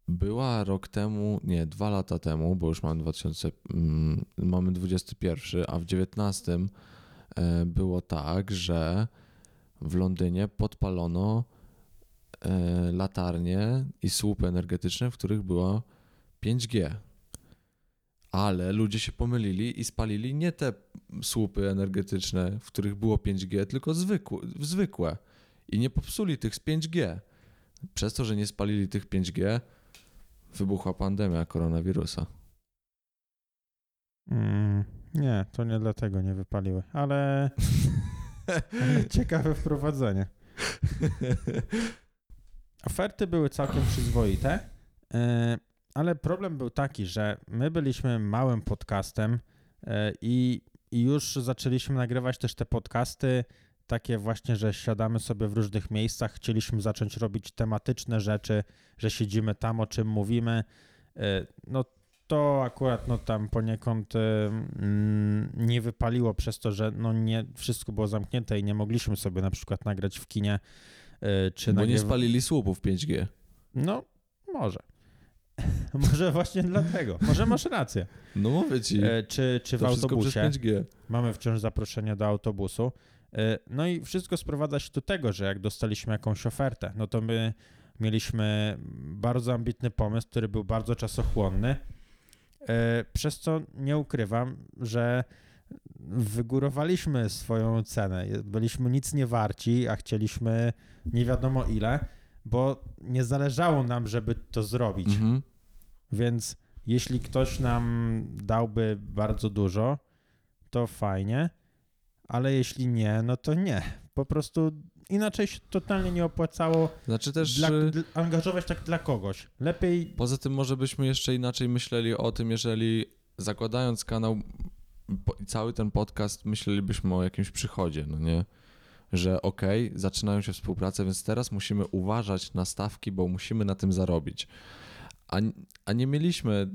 była rok temu, nie, dwa lata temu, bo już mamy dwa tysiące, mm, mamy dwudziesty pierwszy, a w dziewiętnastym yy, było tak, że w Londynie podpalono yy, latarnie i słupy energetyczne, w których było pięć G. Ale ludzie się pomylili i spalili nie te słupy energetyczne, w których było pięć G, tylko zwykłe, zwykłe. I nie popsuli tych z pięć G. Przez to, że nie spalili tych pięć G, wybuchła pandemia koronawirusa. Mm, nie, to nie dlatego nie wypaliły, ale ciekawe wprowadzenie. Oferty były całkiem przyzwoite, ale problem był taki, że my byliśmy małym podcastem i już zaczęliśmy nagrywać też te podcasty takie właśnie, że siadamy sobie w różnych miejscach, chcieliśmy zacząć robić tematyczne rzeczy, że siedzimy tam, o czym mówimy. No to akurat no tam poniekąd nie wypaliło przez to, że no nie, wszystko było zamknięte i nie mogliśmy sobie na przykład nagrać w kinie. Czy Bo nagrywa... nie spalili słupów pięć G. No może. Może właśnie dlatego. Może masz rację. No mówię ci. Czy, czy w autobusie. Mamy wciąż zaproszenie do autobusu. No i wszystko sprowadza się do tego, że jak dostaliśmy jakąś ofertę, no to my mieliśmy bardzo ambitny pomysł, który był bardzo czasochłonny, przez co nie ukrywam, że wygórowaliśmy swoją cenę. Byliśmy nic nie warci, a chcieliśmy nie wiadomo ile, bo nie zależało nam, żeby to zrobić. Mhm. Więc jeśli ktoś nam dałby bardzo dużo, to fajnie. Ale jeśli nie, no to nie. Po prostu inaczej się totalnie nie opłacało znaczy też, dla, dla, angażować tak dla kogoś. Lepiej... Poza tym może byśmy jeszcze inaczej myśleli o tym, jeżeli zakładając kanał i cały ten podcast myślelibyśmy o jakimś przychodzie, no nie? Że okej, okay, zaczynają się współprace, więc teraz musimy uważać na stawki, bo musimy na tym zarobić. A, a nie mieliśmy...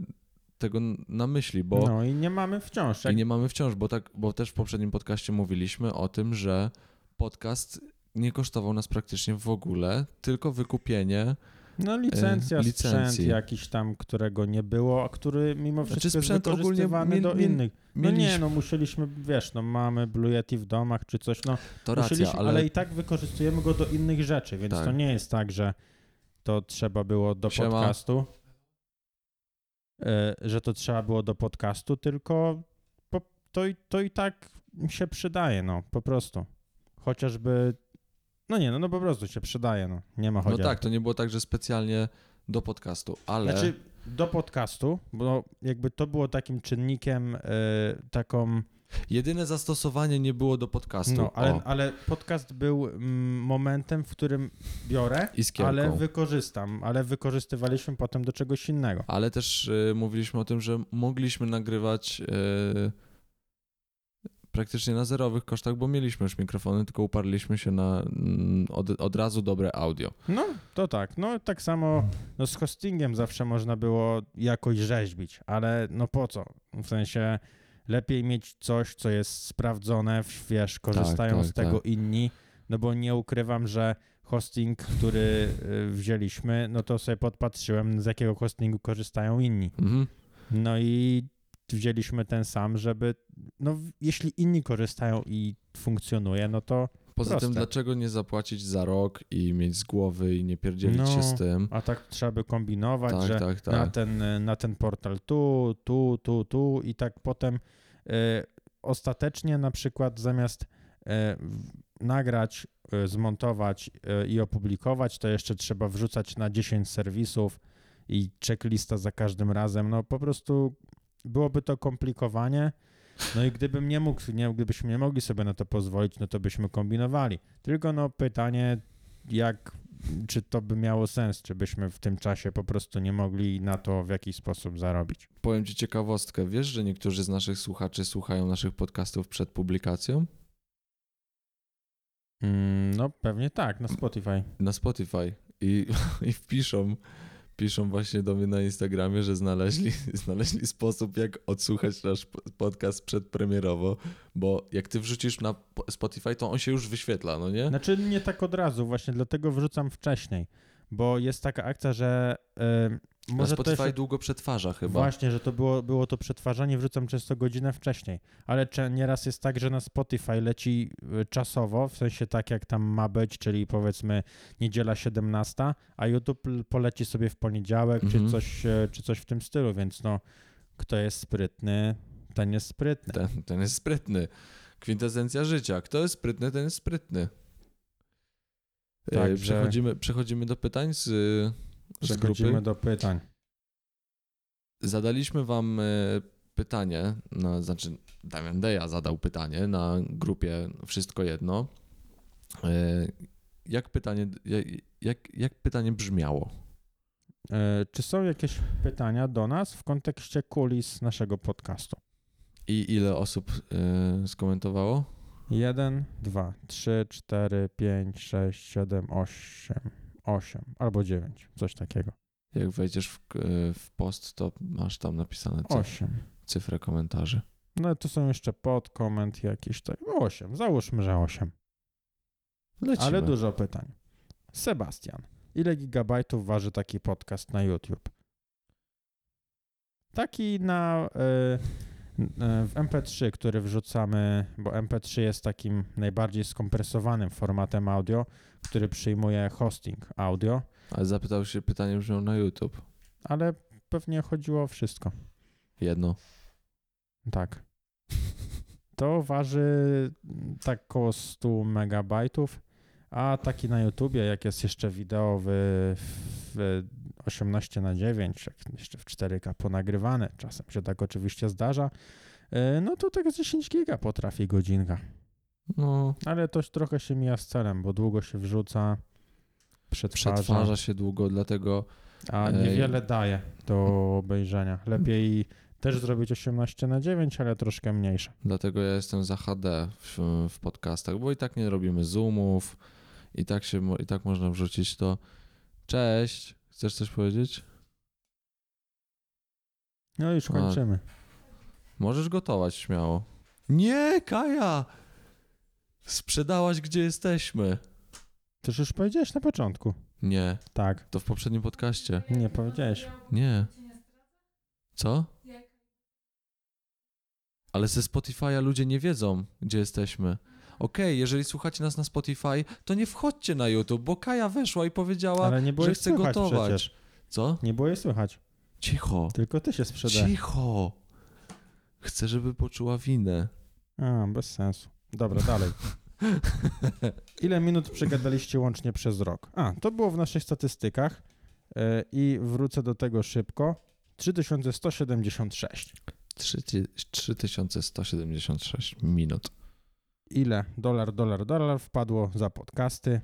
tego na myśli, bo... No i nie mamy wciąż. Jak... I nie mamy wciąż, bo, tak, bo też w poprzednim podcaście mówiliśmy o tym, że podcast nie kosztował nas praktycznie w ogóle, tylko wykupienie... No licencja, licencji. Sprzęt jakiś tam, którego nie było, a który mimo wszystko znaczy, jest wykorzystywany mieli, do innych. No mieliśmy. nie, no musieliśmy, wiesz, no mamy Blue Yeti w domach czy coś, no... To racja, ale... ale i tak wykorzystujemy go do innych rzeczy, więc tak. To nie jest tak, że to trzeba było do Siema. podcastu... że to trzeba było do podcastu, tylko po, to, to i tak się przydaje, no, po prostu. Chociażby, no nie, no, no po prostu się przydaje, no, nie ma chociażby. No tak, to nie było tak, że specjalnie do podcastu, ale... Znaczy, do podcastu, bo jakby to było takim czynnikiem, yy, taką... Jedyne zastosowanie nie było do podcastu. No, ale, ale podcast był momentem, w którym biorę, ale wykorzystam, ale wykorzystywaliśmy potem do czegoś innego. Ale też y, mówiliśmy o tym, że mogliśmy nagrywać y, praktycznie na zerowych kosztach, bo mieliśmy już mikrofony, tylko uparliśmy się na mm, od, od razu dobre audio. No, to tak. No tak samo no, z hostingiem zawsze można było jakoś rzeźbić, ale no po co? W sensie... Lepiej mieć coś, co jest sprawdzone, wiesz, korzystają tak, tak, z tego tak. inni, no bo nie ukrywam, że hosting, który wzięliśmy, no to sobie podpatrzyłem, z jakiego hostingu korzystają inni. Mhm. No i wzięliśmy ten sam, żeby, no jeśli inni korzystają i funkcjonuje, no to Poza proste. tym, dlaczego nie zapłacić za rok i mieć z głowy i nie pierdzielić no, się z tym? A tak trzeba by kombinować, tak, że tak, tak. Na, ten, na ten portal tu, tu, tu, tu i tak potem y, ostatecznie na przykład zamiast y, nagrać, y, zmontować y, i opublikować, to jeszcze trzeba wrzucać na dziesięć serwisów i checklista za każdym razem. No po prostu byłoby to komplikowanie. No i gdybym nie mógł, nie, gdybyśmy nie mogli sobie na to pozwolić, no to byśmy kombinowali. Tylko no pytanie, jak czy to by miało sens, czy byśmy w tym czasie po prostu nie mogli na to w jakiś sposób zarobić. Powiem ci ciekawostkę. Wiesz, że niektórzy z naszych słuchaczy słuchają naszych podcastów przed publikacją? Mm, no pewnie tak, na Spotify. Na Spotify. I, i wpiszą... Piszą właśnie do mnie na Instagramie, że znaleźli, znaleźli sposób, jak odsłuchać nasz podcast przedpremierowo, bo jak ty wrzucisz na Spotify, to on się już wyświetla, no nie? Znaczy nie tak od razu, właśnie dlatego wrzucam wcześniej, bo jest taka akcja, że... Yy, może na Spotify też... długo przetwarza chyba. Właśnie, że to było, było to przetwarzanie, wrzucam często godzinę wcześniej, ale nieraz jest tak, że na Spotify leci czasowo, w sensie tak jak tam ma być, czyli powiedzmy niedziela siedemnasta, a YouTube poleci sobie w poniedziałek, mhm. czy, coś, czy coś w tym stylu, więc no kto jest sprytny, ten jest sprytny. Ten, ten jest sprytny. Kwintesencja życia. Kto jest sprytny, ten jest sprytny. Tak, przechodzimy, że... przechodzimy do pytań z, z Przechodzimy grupy. do pytań. Zadaliśmy wam pytanie, no, znaczy Damian Deja zadał pytanie na grupie Wszystko Jedno. Jak pytanie, jak, jak pytanie brzmiało? Czy są jakieś pytania do nas w kontekście kulis naszego podcastu? I ile osób skomentowało? jeden, dwa, trzy, cztery, pięć, sześć, siedem, osiem, osiem albo dziewięć, coś takiego. Jak wejdziesz w, w post, to masz tam napisane cyf- cyfrę komentarzy. No to są jeszcze podkoment jakieś, tak, osiem, załóżmy, że osiem. Lecimy. Ale dużo pytań. Sebastian, ile gigabajtów waży taki podcast na YouTube? Taki na... Y- W em pe trzy, który wrzucamy, bo em pe trzy jest takim najbardziej skompresowanym formatem audio, który przyjmuje hosting audio. Ale zapytał się pytanie brzmiało na YouTube. Ale pewnie chodziło o wszystko. Jedno. Tak. To waży tak około sto megabajtów, a taki na YouTubie, jak jest jeszcze wideo w, w osiemnaście na dziewięć, jeszcze w cztery K ponagrywane, czasem się tak oczywiście zdarza, no to tak z dziesięć giga potrafi godzinka. No. Ale to trochę się mija z celem, bo długo się wrzuca, przetwarza. Przetwarza się długo, dlatego... A niewiele ej. daje do obejrzenia. Lepiej też zrobić osiemnaście na dziewięć, ale troszkę mniejsze. Dlatego ja jestem za H D w, w podcastach, bo i tak nie robimy zoomów, i tak, się, i tak można wrzucić to. Cześć! Chcesz coś powiedzieć? No już kończymy. A, możesz gotować śmiało. Nie, Kaja! Sprzedałaś, gdzie jesteśmy. Też już powiedziałeś na początku. Nie. Tak. To w poprzednim podcaście. Nie powiedziałeś. Nie. Co? Ale ze Spotify'a ludzie nie wiedzą, gdzie jesteśmy. Okej, okay, jeżeli słuchacie nas na Spotify, to nie wchodźcie na YouTube, bo Kaja weszła i powiedziała, ale nie było że chce gotować. Przecież. Co? Nie było jej słychać. Cicho. Tylko ty się sprzedaj. Cicho. Chcę, żeby poczuła winę. A, bez sensu. Dobra, dalej. Ile minut przegadaliście łącznie przez rok? A, to było w naszych statystykach yy, i wrócę do tego szybko. trzy tysiące sto siedemdziesiąt sześć. trzy tysiące sto siedemdziesiąt sześć minut. Ile dolar, dolar, dolar wpadło za podcasty?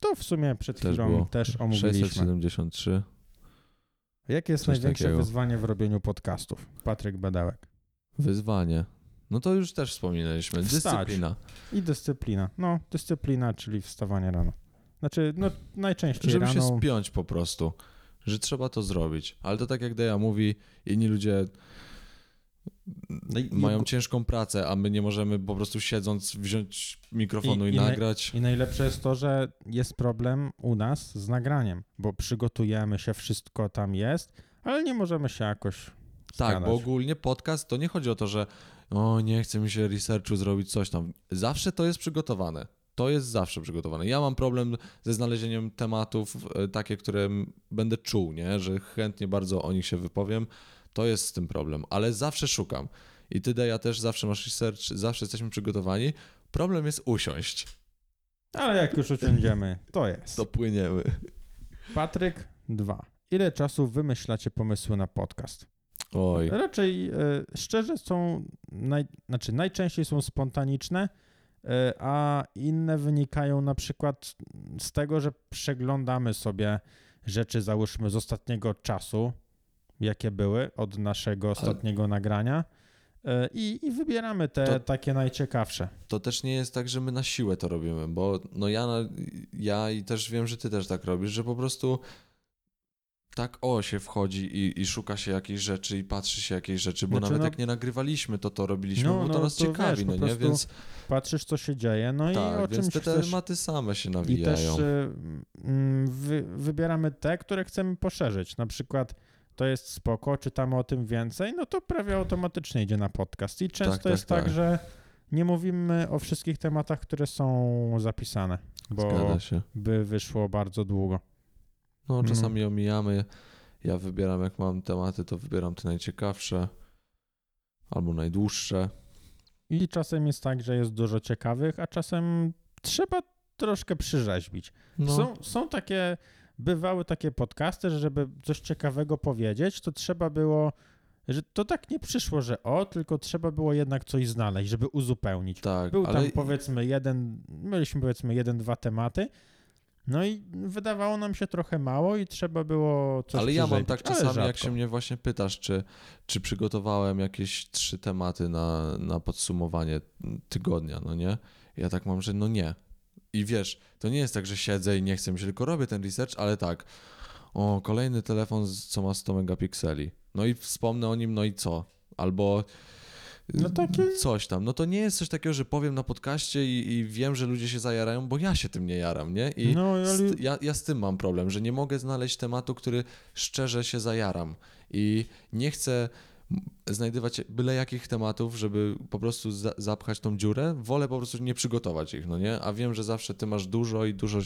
To w sumie przed też chwilą było. Też omówiliśmy. sześćset siedemdziesiąt trzy. Jakie jest Coś największe takiego. wyzwanie w robieniu podcastów? Patryk Badałek. Wyzwanie. No to już też wspominaliśmy. Wstać. Dyscyplina. I dyscyplina. No, dyscyplina, czyli wstawanie rano. Znaczy, no najczęściej Żeby rano... Żeby się spiąć po prostu, że trzeba to zrobić. Ale to tak jak Deja mówi, inni ludzie... mają I... ciężką pracę, a my nie możemy po prostu siedząc wziąć mikrofonu i, i, i nagrać. I najlepsze jest to, że jest problem u nas z nagraniem, bo przygotujemy się, wszystko tam jest, ale nie możemy się jakoś zgadać. Tak, bo ogólnie podcast to nie chodzi o to, że o nie chce mi się researchu zrobić coś tam. Zawsze to jest przygotowane. To jest zawsze przygotowane. Ja mam problem ze znalezieniem tematów takie, które będę czuł, nie? Że chętnie bardzo o nich się wypowiem. To jest z tym problem, ale zawsze szukam. I ty, Deja, też zawsze masz research, zawsze jesteśmy przygotowani. Problem jest usiąść. Ale jak już usiądziemy, to jest. To płyniemy. Patryk dwa. Ile czasu wymyślacie pomysły na podcast? Oj. Raczej y, szczerze są, naj, znaczy najczęściej są spontaniczne, a inne wynikają na przykład z tego, że przeglądamy sobie rzeczy, załóżmy, z ostatniego czasu, jakie były od naszego ostatniego Ale... nagrania i, i wybieramy te to, takie najciekawsze. To też nie jest tak, że my na siłę to robimy, bo no ja, ja i też wiem, że ty też tak robisz, że po prostu tak o się wchodzi i, i szuka się jakiejś rzeczy i patrzy się jakiejś rzeczy, bo znaczy, nawet no, jak nie nagrywaliśmy, to to robiliśmy, no, bo to no, nas to ciekawi, wiesz, no nie? Więc patrzysz, co się dzieje, no tak, i o czymś te chcesz... tematy same się nawijają. I też wy, wybieramy te, które chcemy poszerzyć, na przykład to jest spoko, czytamy o tym więcej, no to prawie automatycznie idzie na podcast i często tak, tak, jest tak, tak, że nie mówimy o wszystkich tematach, które są zapisane, bo by wyszło bardzo długo. No czasami hmm. omijamy, ja wybieram, jak mam tematy, to wybieram te najciekawsze albo najdłuższe. I czasem jest tak, że jest dużo ciekawych, a czasem trzeba troszkę przyrzeźbić. No. Są, są takie, bywały takie podcasty, że żeby coś ciekawego powiedzieć, to trzeba było, że to tak nie przyszło, że o, tylko trzeba było jednak coś znaleźć, żeby uzupełnić. Tak, Był ale... tam powiedzmy jeden, mieliśmy powiedzmy jeden, dwa tematy, no i wydawało nam się trochę mało i trzeba było coś Ale ja mam tak czasami, jak się mnie właśnie pytasz, czy, czy przygotowałem jakieś trzy tematy na, na podsumowanie tygodnia, no nie? Ja tak mam, że no nie. I wiesz, to nie jest tak, że siedzę i nie chcę mi się, tylko robię ten research, ale tak, o, kolejny telefon, co ma sto megapikseli. No i wspomnę o nim, no i co? Albo... No takie... coś tam. No to nie jest coś takiego, że powiem na podcaście i, i wiem, że ludzie się zajarają, bo ja się tym nie jaram, nie? I no, ale... z, ja, ja z tym mam problem, że nie mogę znaleźć tematu, który szczerze się zajaram i nie chcę znajdywać byle jakich tematów, żeby po prostu za, zapchać tą dziurę. Wolę po prostu nie przygotować ich, no nie? A wiem, że zawsze ty masz dużo i dużo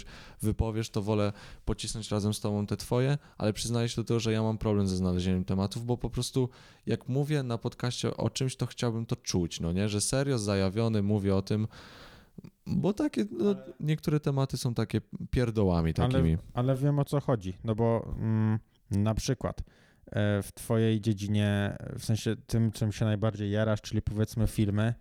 wypowiesz, to wolę pocisnąć razem z tobą te twoje, ale przyznaję się do tego, że ja mam problem ze znalezieniem tematów, bo po prostu jak mówię na podcaście o czymś, to chciałbym to czuć, no nie? Że serio zajawiony mówię o tym, bo takie, no, niektóre tematy są takie pierdołami takimi. Ale, ale wiem, o co chodzi, no bo mm, na przykład... w twojej dziedzinie, w sensie tym, czym się najbardziej jarasz, czyli powiedzmy filmy,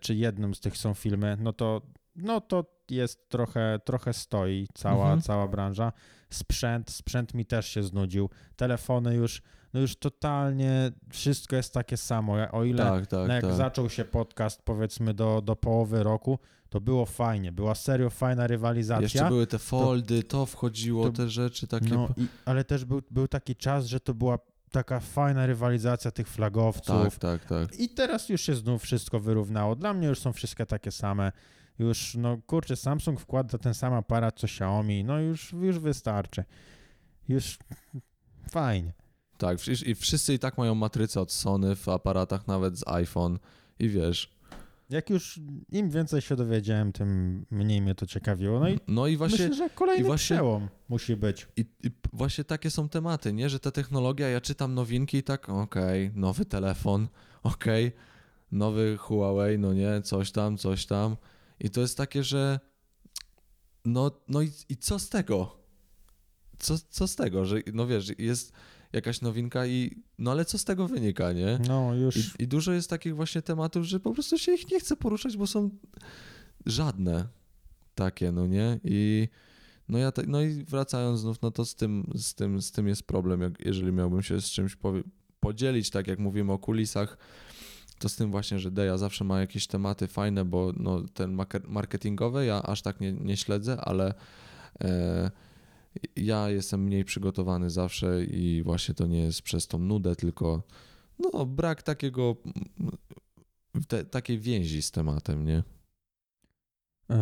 czy jednym z tych są filmy, no to, no to jest trochę, trochę stoi cała, mhm. cała branża. Sprzęt, sprzęt mi też się znudził. Telefony już, no już totalnie wszystko jest takie samo. O ile tak, tak, no jak tak. zaczął się podcast, powiedzmy do, do połowy roku, to było fajnie, była serio fajna rywalizacja. Jeszcze były te foldy, to, to wchodziło, to, te rzeczy takie. No i, ale też był, był taki czas, że to była taka fajna rywalizacja tych flagowców. Tak, tak, tak. I teraz już się znów wszystko wyrównało. Dla mnie już są wszystkie takie same. Już, no kurczę, Samsung wkłada ten sam aparat, co Xiaomi. No już, już wystarczy. Już fajnie. Tak, i wszyscy i tak mają matrycę od Sony w aparatach, nawet z iPhone. I wiesz... Jak już im więcej się dowiedziałem, tym mniej mnie to ciekawiło. No i, no i właśnie, myślę, że kolejny i właśnie, przełom musi być. I, I właśnie takie są tematy, nie? Że ta technologia, ja czytam nowinki i tak, okej, okay, nowy telefon, okej, okay, nowy Huawei, no nie, coś tam, coś tam. I to jest takie, że no, no i, i co z tego? Co, co z tego, że no wiesz, jest jakaś nowinka i no ale co z tego wynika, nie? No już. I, i dużo jest takich właśnie tematów, że po prostu się ich nie chce poruszać, bo są żadne takie, no nie? I no ja tak, no i wracając znów, no to z tym, z tym, z tym jest problem, jak, jeżeli miałbym się z czymś powie- podzielić, tak jak mówimy o kulisach, to z tym właśnie, że Deja zawsze ma jakieś tematy fajne, bo no ten marketingowy ja aż tak nie, nie śledzę, ale e, ja jestem mniej przygotowany zawsze i właśnie to nie jest przez tą nudę, tylko no brak takiego te, takiej więzi z tematem, nie?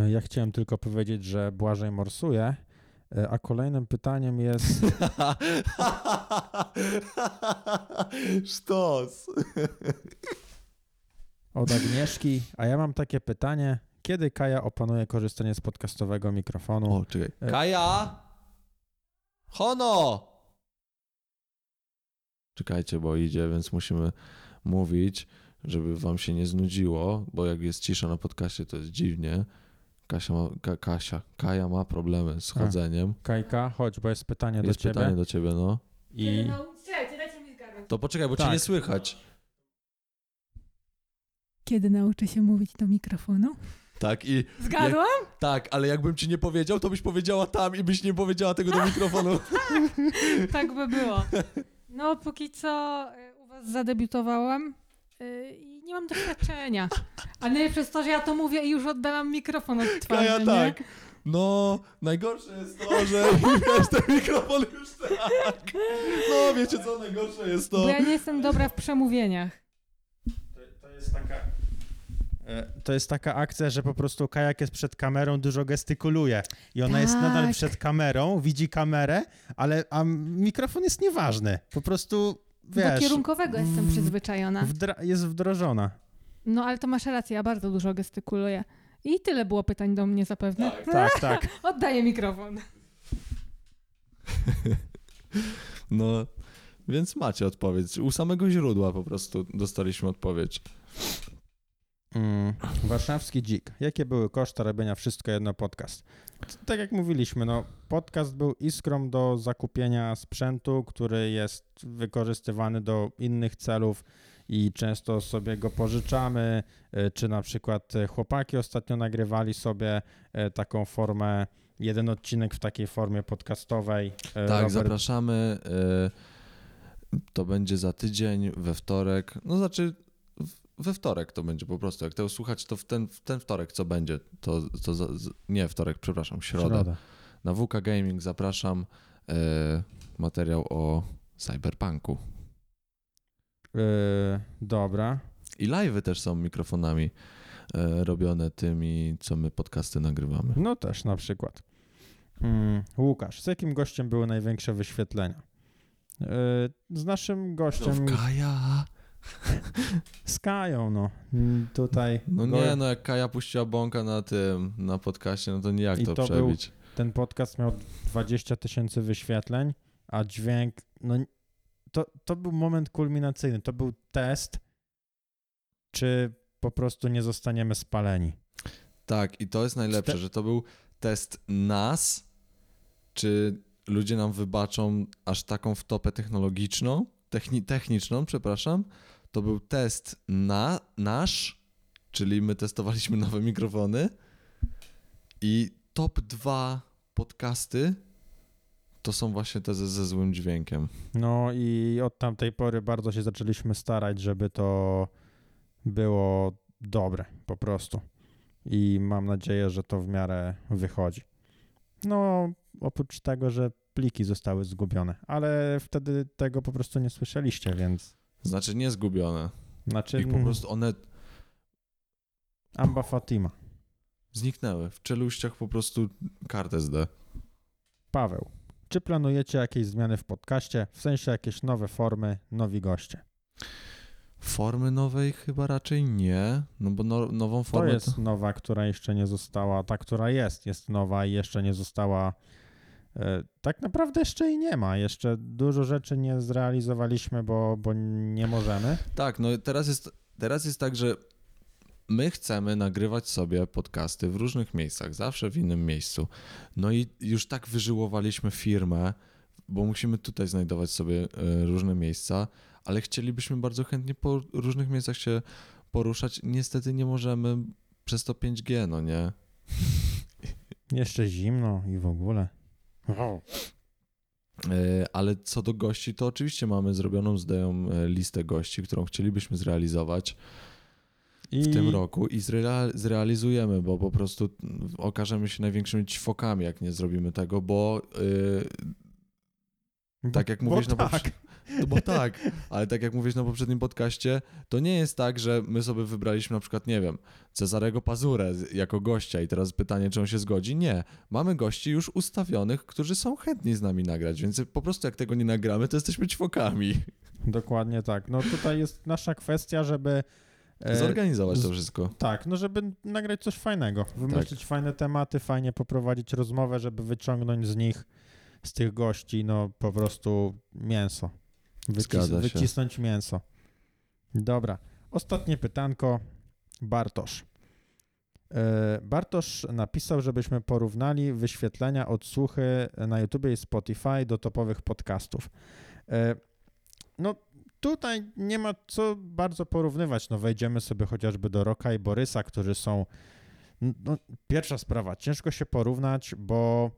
Ja chciałem tylko powiedzieć, że Błażej morsuje, a kolejnym pytaniem jest... Sztos! Od Agnieszki, a ja mam takie pytanie, kiedy Kaja opanuje korzystanie z podcastowego mikrofonu? O, czekaj. Kaja! Hono! Czekajcie, bo idzie, więc musimy mówić, żeby wam się nie znudziło, bo jak jest cisza na podcaście, to jest dziwnie. Kasia, ma, Ka- Kasia. Kaja ma problemy z chodzeniem. A, Kajka, chodź, bo jest pytanie jest do ciebie. Jest pytanie do ciebie, no. I... Czekajcie, dajcie mi zgarnąć. To poczekaj, bo tak. cię nie słychać. Kiedy nauczy się mówić do mikrofonu? Tak, i zgadłam? Jak, tak, ale jakbym ci nie powiedział, to byś powiedziała tam i byś nie powiedziała tego do mikrofonu. Tak by było. No, póki co u was zadebiutowałam i nie mam doświadczenia. A nie przez to, że ja to mówię i już oddalam mikrofon od twarzy, Kaja, nie? Tak. No, najgorsze jest to, że wiesz, ten mikrofon już tak. No, wiecie co, najgorsze jest to. Bo ja nie jestem dobra w przemówieniach. To, to jest taka... To jest taka akcja, że po prostu Kajak jest przed kamerą, dużo gestykuluje i ona tak. jest nadal przed kamerą, widzi kamerę, ale a mikrofon jest nieważny, po prostu wiesz... Do kierunkowego w, jestem przyzwyczajona. Wdra- jest wdrożona. No ale to masz rację, ja bardzo dużo gestykuluję. I tyle było pytań do mnie zapewne. Tak, tak, tak. Oddaję mikrofon. No, więc macie odpowiedź. U samego źródła po prostu dostaliśmy odpowiedź. Mm. Warszawski dzik. Jakie były koszty robienia Wszystko Jedno Podcast? Tak jak mówiliśmy, no podcast był iskrą do zakupienia sprzętu, który jest wykorzystywany do innych celów i często sobie go pożyczamy, czy na przykład chłopaki ostatnio nagrywali sobie taką formę, jeden odcinek w takiej formie podcastowej. Tak, Robert... zapraszamy. To będzie za tydzień, we wtorek. No znaczy... We wtorek to będzie po prostu. Jak tego słuchać, to w ten, w ten wtorek co będzie. To, to za, nie wtorek, przepraszam, środa. środa. Na W K Gaming zapraszam yy, materiał o cyberpunku. Yy, dobra. I live'y też są mikrofonami yy, robione tymi, co my podcasty nagrywamy. No też na przykład. Mm, Łukasz, z jakim gościem były największe wyświetlenia? Yy, z naszym gościem... No Kaja. Z Kają, no. Tutaj. No nie, go... no jak Kaja puściła bąka na tym, na podcaście, no to nijak I to, to przebić. Był, ten podcast miał dwadzieścia tysięcy wyświetleń, a dźwięk, no to, to był moment kulminacyjny, to był test, czy po prostu nie zostaniemy spaleni. Tak, i to jest najlepsze, te... że to był test nas, czy ludzie nam wybaczą aż taką wtopę technologiczną, Techni- techniczną, przepraszam, to był test na, nasz, czyli my testowaliśmy nowe mikrofony i top dwa podcasty to są właśnie te ze, ze złym dźwiękiem. No i od tamtej pory bardzo się zaczęliśmy starać, żeby to było dobre po prostu i mam nadzieję, że to w miarę wychodzi. No oprócz tego, że pliki zostały zgubione, ale wtedy tego po prostu nie słyszeliście, więc... Znaczy nie zgubione. Znaczy... I po prostu one... Amba Fatima. Zniknęły. W czeluściach po prostu kart S D. Paweł, czy planujecie jakieś zmiany w podcaście? W sensie jakieś nowe formy, nowi goście? Formy nowej chyba raczej nie, no bo no, nową formę... To jest to... nowa, która jeszcze nie została, ta, która jest, jest nowa i jeszcze nie została... Tak naprawdę jeszcze i nie ma. Jeszcze dużo rzeczy nie zrealizowaliśmy, bo, bo nie możemy. Tak, no teraz jest, teraz jest tak, że my chcemy nagrywać sobie podcasty w różnych miejscach, zawsze w innym miejscu. No i już tak wyżyłowaliśmy firmę, bo musimy tutaj znajdować sobie różne miejsca, ale chcielibyśmy bardzo chętnie po różnych miejscach się poruszać. Niestety nie możemy przez to pięć G, no nie? Jeszcze zimno i w ogóle... Wow. Ale co do gości, to oczywiście mamy zrobioną z Deją listę gości, którą chcielibyśmy zrealizować I... w tym roku i zreal- zrealizujemy, bo po prostu okażemy się największymi ćwokami, jak nie zrobimy tego, bo yy, tak jak bo mówisz tak. na poprze- no bo tak, ale tak jak mówisz na poprzednim podcaście, to nie jest tak, że my sobie wybraliśmy na przykład, nie wiem, Cezarego Pazurę jako gościa i teraz pytanie, czy on się zgodzi? Nie. Mamy gości już ustawionych, którzy są chętni z nami nagrać, więc po prostu jak tego nie nagramy, to jesteśmy ćwokami. Dokładnie tak. No tutaj jest nasza kwestia, żeby... Zorganizować to wszystko. Tak, no żeby nagrać coś fajnego, wymyślić tak. fajne tematy, fajnie poprowadzić rozmowę, żeby wyciągnąć z nich, z tych gości, no po prostu mięso. Wycis- wycisnąć mięso. Dobra. Ostatnie pytanko. Bartosz. Yy, Bartosz napisał, żebyśmy porównali wyświetlenia, odsłuchy na YouTubie i Spotify do topowych podcastów. Yy, no tutaj nie ma co bardzo porównywać. No wejdziemy sobie chociażby do Roka i Borysa, którzy są No, pierwsza sprawa, ciężko się porównać, bo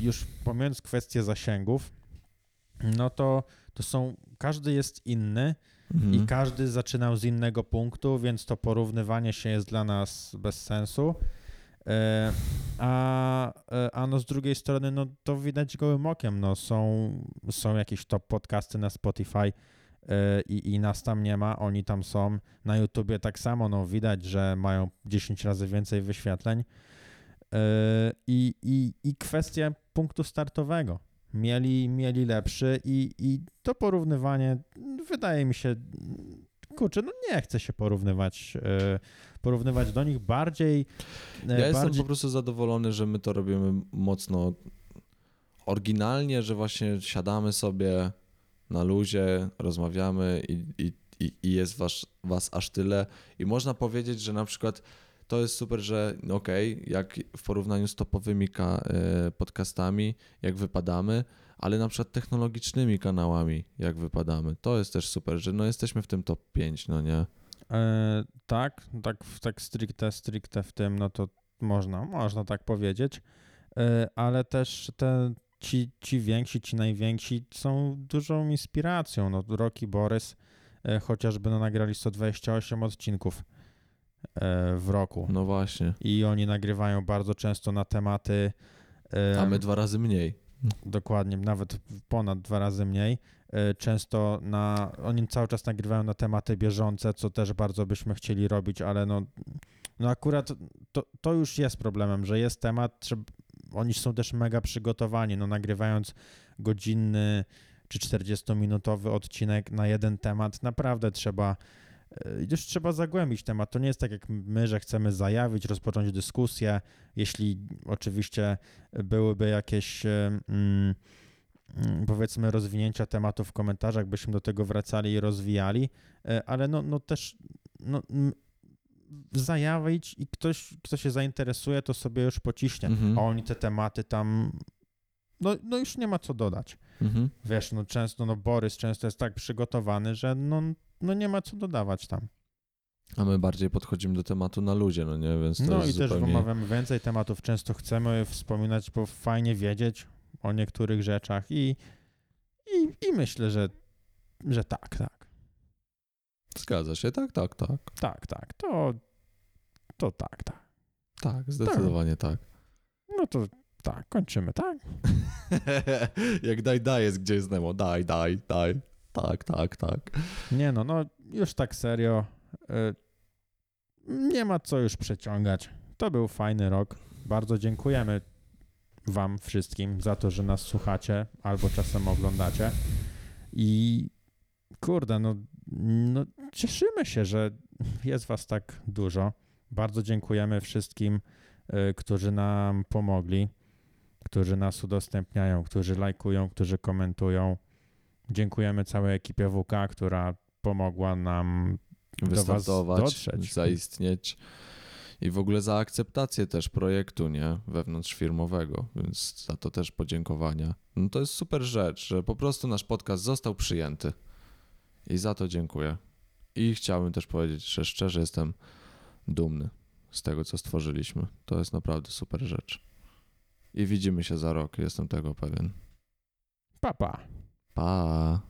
już pomijając kwestię zasięgów, no to, to są, każdy jest inny mhm. i każdy zaczynał z innego punktu, więc to porównywanie się jest dla nas bez sensu. A, a no z drugiej strony, no to widać gołym okiem, no są, są jakieś top podcasty na Spotify i, i nas tam nie ma, oni tam są. Na YouTubie tak samo, no widać, że mają dziesięć razy więcej wyświetleń i, i, i kwestia punktu startowego. Mieli, mieli lepszy i, i to porównywanie, wydaje mi się, kurczę, no nie chcę się porównywać, porównywać do nich bardziej. Ja bardziej... jestem po prostu zadowolony, że my to robimy mocno oryginalnie, że właśnie siadamy sobie na luzie, rozmawiamy i, i, i jest was, was aż tyle. I można powiedzieć, że na przykład to jest super, że okej, okay, jak w porównaniu z topowymi podcastami, jak wypadamy, ale na przykład technologicznymi kanałami, jak wypadamy. To jest też super, że no jesteśmy w tym top pięć, no nie? E, tak, tak, tak stricte, stricte w tym, no to można, można tak powiedzieć, e, ale też te, ci, ci więksi, ci najwięksi są dużą inspiracją. No Rock i Borys e, chociażby no, nagrali sto dwadzieścia osiem odcinków e, w roku. No właśnie. I oni nagrywają bardzo często na tematy... E, A my dwa razy mniej. Dokładnie, nawet ponad dwa razy mniej. Często na, oni cały czas nagrywają na tematy bieżące, co też bardzo byśmy chcieli robić, ale no, no akurat to, to już jest problemem, że jest temat, trzeba, oni są też mega przygotowani, no nagrywając godzinny czy czterdziestominutowy odcinek na jeden temat, naprawdę trzeba już trzeba zagłębić temat. To nie jest tak jak my, że chcemy zajawić, rozpocząć dyskusję, jeśli oczywiście byłyby jakieś mm, powiedzmy rozwinięcia tematu w komentarzach, byśmy do tego wracali i rozwijali, ale no, no też no, zajawić i ktoś, kto się zainteresuje, to sobie już pociśnie, mhm. a oni te tematy tam no, no już nie ma co dodać. Mhm. Wiesz, no często, no Borys często jest tak przygotowany, że no No nie ma co dodawać tam. A my bardziej podchodzimy do tematu na luzie, no nie? Więc to no jest i zupełnie... też omawiamy więcej tematów. Często chcemy wspominać, bo fajnie wiedzieć o niektórych rzeczach i, i, i myślę, że, że tak, tak. Zgadza się? Tak, tak, tak. Tak, tak. To, to tak, tak. Tak, zdecydowanie tak. tak. No to tak, kończymy, tak? Jak daj, daj jest, gdzie jest Nemo. Daj, daj, daj. Tak, tak, tak. Nie no, no już tak serio. Nie ma co już przeciągać. To był fajny rok. Bardzo dziękujemy wam wszystkim za to, że nas słuchacie albo czasem oglądacie. I kurde, no, no cieszymy się, że jest was tak dużo. Bardzo dziękujemy wszystkim, którzy nam pomogli, którzy nas udostępniają, którzy lajkują, którzy komentują. Dziękujemy całej ekipie W K, która pomogła nam wystartować, do was dotrzeć. Zaistnieć i w ogóle za akceptację też projektu, nie? Wewnątrzfirmowego, więc za to też podziękowania. No to jest super rzecz, że po prostu nasz podcast został przyjęty i za to dziękuję. I chciałbym też powiedzieć, że szczerze jestem dumny z tego, co stworzyliśmy. To jest naprawdę super rzecz. I widzimy się za rok, jestem tego pewien. Pa, pa. Pa.